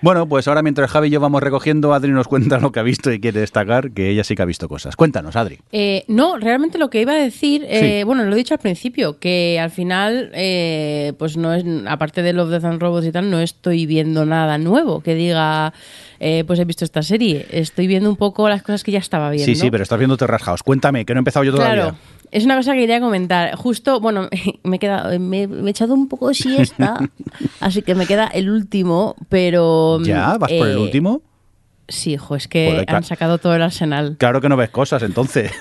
Bueno, pues ahora mientras Javi y yo vamos recogiendo, Adri nos cuenta lo que ha visto y quiere destacar, que ella sí que ha visto cosas. Cuéntanos, Adri. Eh, no, realmente lo que iba a decir, eh, sí. bueno, lo he dicho al principio, que al final, eh, pues no es, aparte de Love, Death and Robots y tal, no estoy viendo nada nuevo que diga, eh, pues he visto esta serie. Estoy viendo un poco las cosas que ya estaba viendo. Sí, sí, pero estás viendo Terrasjaos. Cuéntame, que no he empezado yo todavía. Claro. Es una cosa que quería comentar. Justo, bueno, me he, quedado, me, me he echado un poco de siesta, así que me queda el último, pero... ¿Ya? ¿Vas eh, por el último? Sí, hijo, es que pues, han sacado todo el arsenal. Claro que no ves cosas, entonces.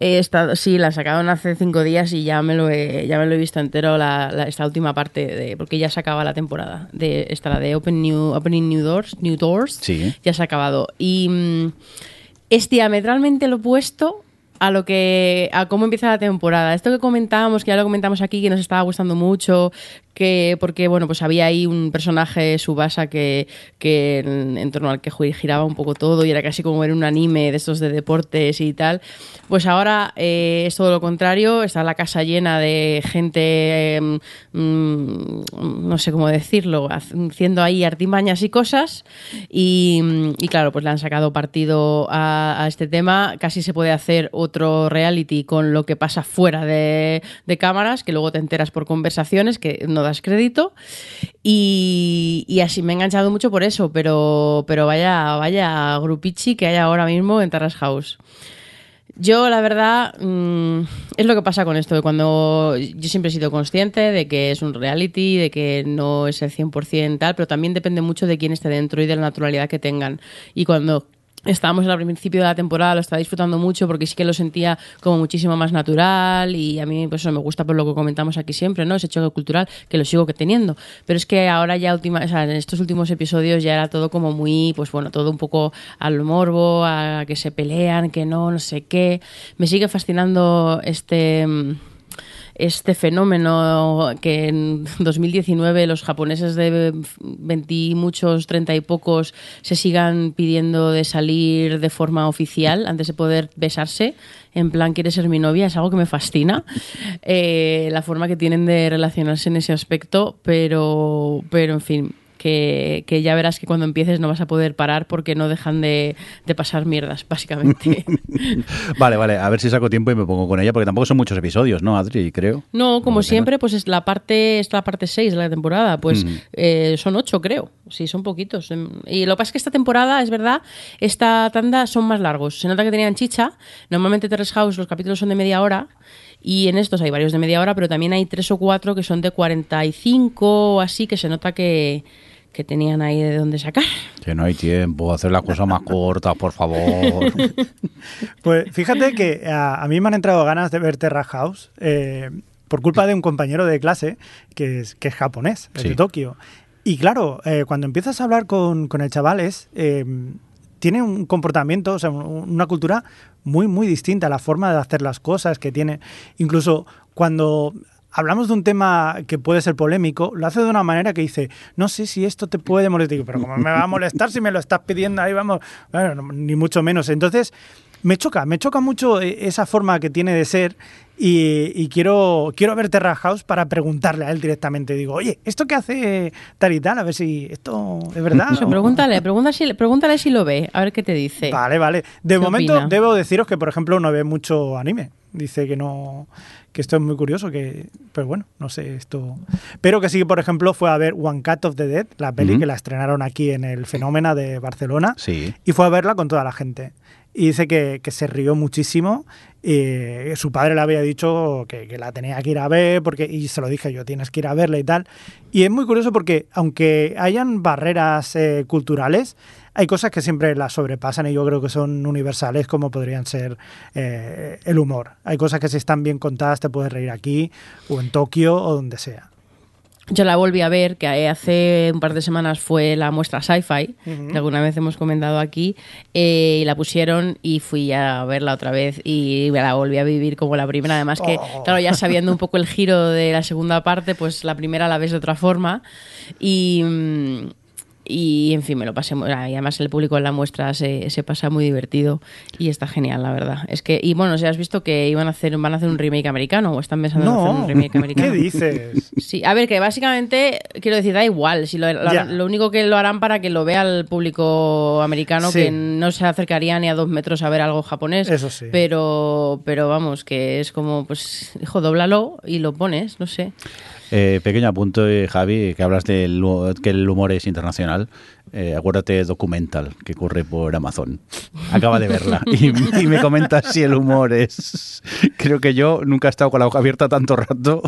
he estado, sí, la sacaron hace cinco días y ya me lo he, ya me lo he visto entero, la, la, esta última parte, de, porque ya se acaba la temporada. De, esta, la de Open New, Opening New Doors, New Doors sí. Ya se ha acabado. Y mmm, es diametralmente lo opuesto a lo que a cómo empieza la temporada. Esto que comentábamos, que ya lo comentamos aquí, que nos estaba gustando mucho, que porque bueno, pues había ahí un personaje, Subasa, que que en, en torno al que giraba un poco todo y era casi como ver un anime de estos de deportes y tal. Pues ahora eh, es todo lo contrario, está la casa llena de gente eh, mm, no sé cómo decirlo, haciendo ahí artimañas y cosas y, y claro, pues le han sacado partido a, a este tema. Casi se puede hacer otro otro reality con lo que pasa fuera de, de cámaras, que luego te enteras por conversaciones, que no das crédito. Y, y así me he enganchado mucho por eso, pero, pero vaya, vaya grupichi que hay ahora mismo en Terrasjaos. Yo, la verdad, mmm, es lo que pasa con esto, de cuando yo siempre he sido consciente de que es un reality, de que no es el cien por ciento tal, pero también depende mucho de quién esté dentro y de la naturalidad que tengan. Y cuando... estábamos al principio de la temporada, lo estaba disfrutando mucho porque sí que lo sentía como muchísimo más natural y a mí pues eso me gusta por lo que comentamos aquí siempre, ¿no? Ese choque cultural que lo sigo teniendo, pero es que ahora ya última, o sea, en estos últimos episodios ya era todo como muy, pues bueno, todo un poco al morbo, a que se pelean, que no, no sé qué. Me sigue fascinando este... este fenómeno que en dos mil diecinueve los japoneses de veinte y muchos, treinta y pocos se sigan pidiendo de salir de forma oficial antes de poder besarse, en plan ¿quieres ser mi novia? Es algo que me fascina, eh, la forma que tienen de relacionarse en ese aspecto, pero, pero en fin, que, que ya verás que cuando empieces no vas a poder parar porque no dejan de, de pasar mierdas, básicamente. Vale, vale, a ver si saco tiempo y me pongo con ella, porque tampoco son muchos episodios, ¿no, Adri? Creo. No, como, como siempre, no. Pues es la parte es la parte seis de la temporada, pues mm. eh, son ocho, creo. Sí, son poquitos. Y lo que pasa es que esta temporada, es verdad, esta tanda son más largos. Se nota que tenían chicha. Normalmente Terrasjaos los capítulos son de media hora. Y en estos hay varios de media hora, pero también hay tres o cuatro que son de cuarenta y cinco o así, que se nota que, que tenían ahí de dónde sacar. Que no hay tiempo, hacer las cosas más cortas, por favor. Pues fíjate que a, a mí me han entrado ganas de ver Terrasjaos eh, por culpa de un compañero de clase que es, que es japonés, es sí. de Tokio. Y claro, eh, cuando empiezas a hablar con, con el chaval es... Eh, tiene un comportamiento, o sea, una cultura muy, muy distinta, la forma de hacer las cosas que tiene. Incluso cuando hablamos de un tema que puede ser polémico, lo hace de una manera que dice, no sé si esto te puede molestar. Pero ¿cómo me va a molestar si me lo estás pidiendo? Ahí vamos, bueno, ni mucho menos. Entonces, me choca, me choca mucho esa forma que tiene de ser y, y quiero, quiero ver Terrasjaos para preguntarle a él directamente. Digo, oye, ¿esto qué hace tal y tal? A ver si esto es verdad. O sea, pregúntale, pregúntale si, pregúntale si lo ve, a ver qué te dice. Vale, vale. De momento opina? Debo deciros que, por ejemplo, no ve mucho anime. Dice que no, que esto es muy curioso, que pero bueno, no sé esto. Pero que sí que, por ejemplo, fue a ver One Cut of the Dead, la peli uh-huh. que la estrenaron aquí en el Fenómeno de Barcelona, sí. y fue a verla con toda la gente. Y dice que, que se rió muchísimo. Eh, su padre le había dicho que, que la tenía que ir a ver, porque y se lo dije yo, tienes que ir a verla y tal. Y es muy curioso porque, aunque hayan barreras eh, culturales, hay cosas que siempre las sobrepasan y yo creo que son universales, como podrían ser eh, el humor. Hay cosas que si están bien contadas te puedes reír aquí, o en Tokio, o donde sea. Yo la volví a ver, que hace un par de semanas fue la muestra Sci-Fi, uh-huh. que alguna vez hemos comentado aquí, eh, y la pusieron y fui a verla otra vez y me la volví a vivir como la primera. Además que, oh. claro, ya sabiendo un poco el giro de la segunda parte, pues la primera la ves de otra forma. Y... Y en fin, me lo pasé muy, y además el público en la muestra se, se pasa muy divertido y está genial, la verdad. Es que, y bueno, si has visto que iban a hacer, van a hacer un remake americano, o están pensando no, en hacer un remake americano. ¿Qué dices? Sí, a ver, que básicamente quiero decir, da igual, si lo, lo, lo único que lo harán para que lo vea el público americano, sí, que no se acercaría ni a dos metros a ver algo japonés. Eso sí. Pero, pero vamos, que es como, pues, hijo, dóblalo y lo pones, no sé. Eh, pequeño apunte, Javi, que hablas de que el humor es internacional. Eh, acuérdate Documental, que corre por Amazon. Acaba de verla. Y, y me comentas si el humor es... Creo que yo nunca he estado con la boca abierta tanto rato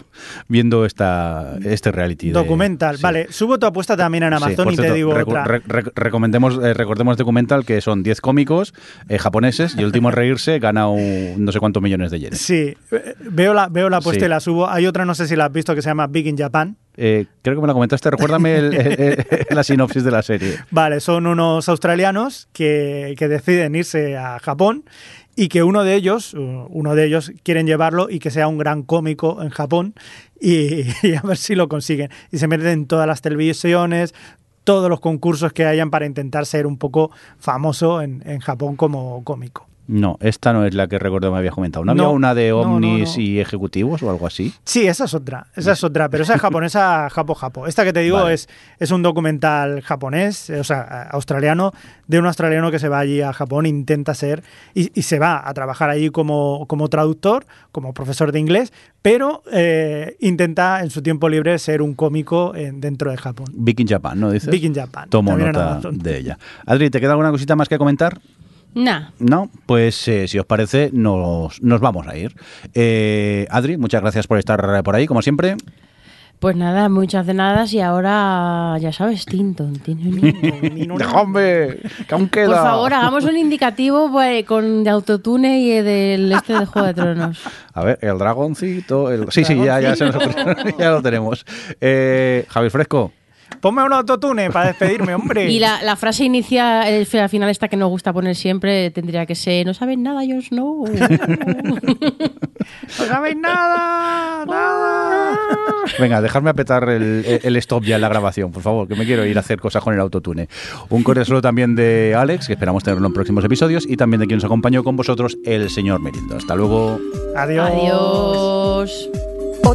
viendo esta, este reality. Documental, de, vale. Sí. Subo tu apuesta también en Amazon, sí, y cierto, te digo recu- otra. Re- re- recomendemos, eh, recordemos Documental, que son diez cómicos eh, japoneses, y el último a reírse gana un, no sé cuántos millones de yenes. Sí, veo la, veo la apuesta, sí, y la subo. Hay otra, no sé si la has visto, que se llama Big in Japan. Eh, creo que me la comentaste, recuérdame el, el, el, la sinopsis de la serie. Vale, son unos australianos que, que deciden irse a Japón y que uno de ellos, uno de ellos quieren llevarlo y que sea un gran cómico en Japón y, y a ver si lo consiguen. Y se meten en todas las televisiones, todos los concursos que hayan para intentar ser un poco famoso en, en Japón como cómico. No, esta no es la que recuerdo que me habías comentado. ¿No había no, una de ovnis no, no, no. y ejecutivos o algo así? Sí, esa es otra, esa es otra, pero esa es japonesa, japo japo. Esta que te digo, vale, es, es un documental japonés, o sea, australiano, de un australiano que se va allí a Japón, intenta ser, y, y se va a trabajar allí como, como traductor, como profesor de inglés, pero eh, intenta en su tiempo libre ser un cómico en, dentro de Japón. Big in Japan, ¿no dices? Big in Japan. Tomo nota de ella. Adri, ¿te queda alguna cosita más que comentar? Nah. No, pues eh, si os parece nos, nos vamos a ir. eh, Adri, muchas gracias por estar por ahí como siempre. Pues nada, muchas de nada, y ahora ya sabes, Tinton, ¡dejadme! ¡Que aún queda! Por favor, hagamos un indicativo pues, con de autotune y del este de Juego de Tronos. A ver, el dragoncito, el... Sí, sí, ya, ya, se nos... ya lo tenemos. eh, Javier Fresco, ponme un autotune para despedirme, hombre. Y la, la frase inicia, el, al final esta que nos gusta poner siempre, tendría que ser: no sabéis nada, yo no. No sabéis nada, nada. Venga, dejadme apretar el, el stop ya en la grabación, por favor, que me quiero ir a hacer cosas con el autotune. Un cordial saludo también de Alex, que esperamos tenerlo en próximos episodios, y también de quien nos acompañó con vosotros, el señor Mirindo. Hasta luego. Adiós. Adiós. O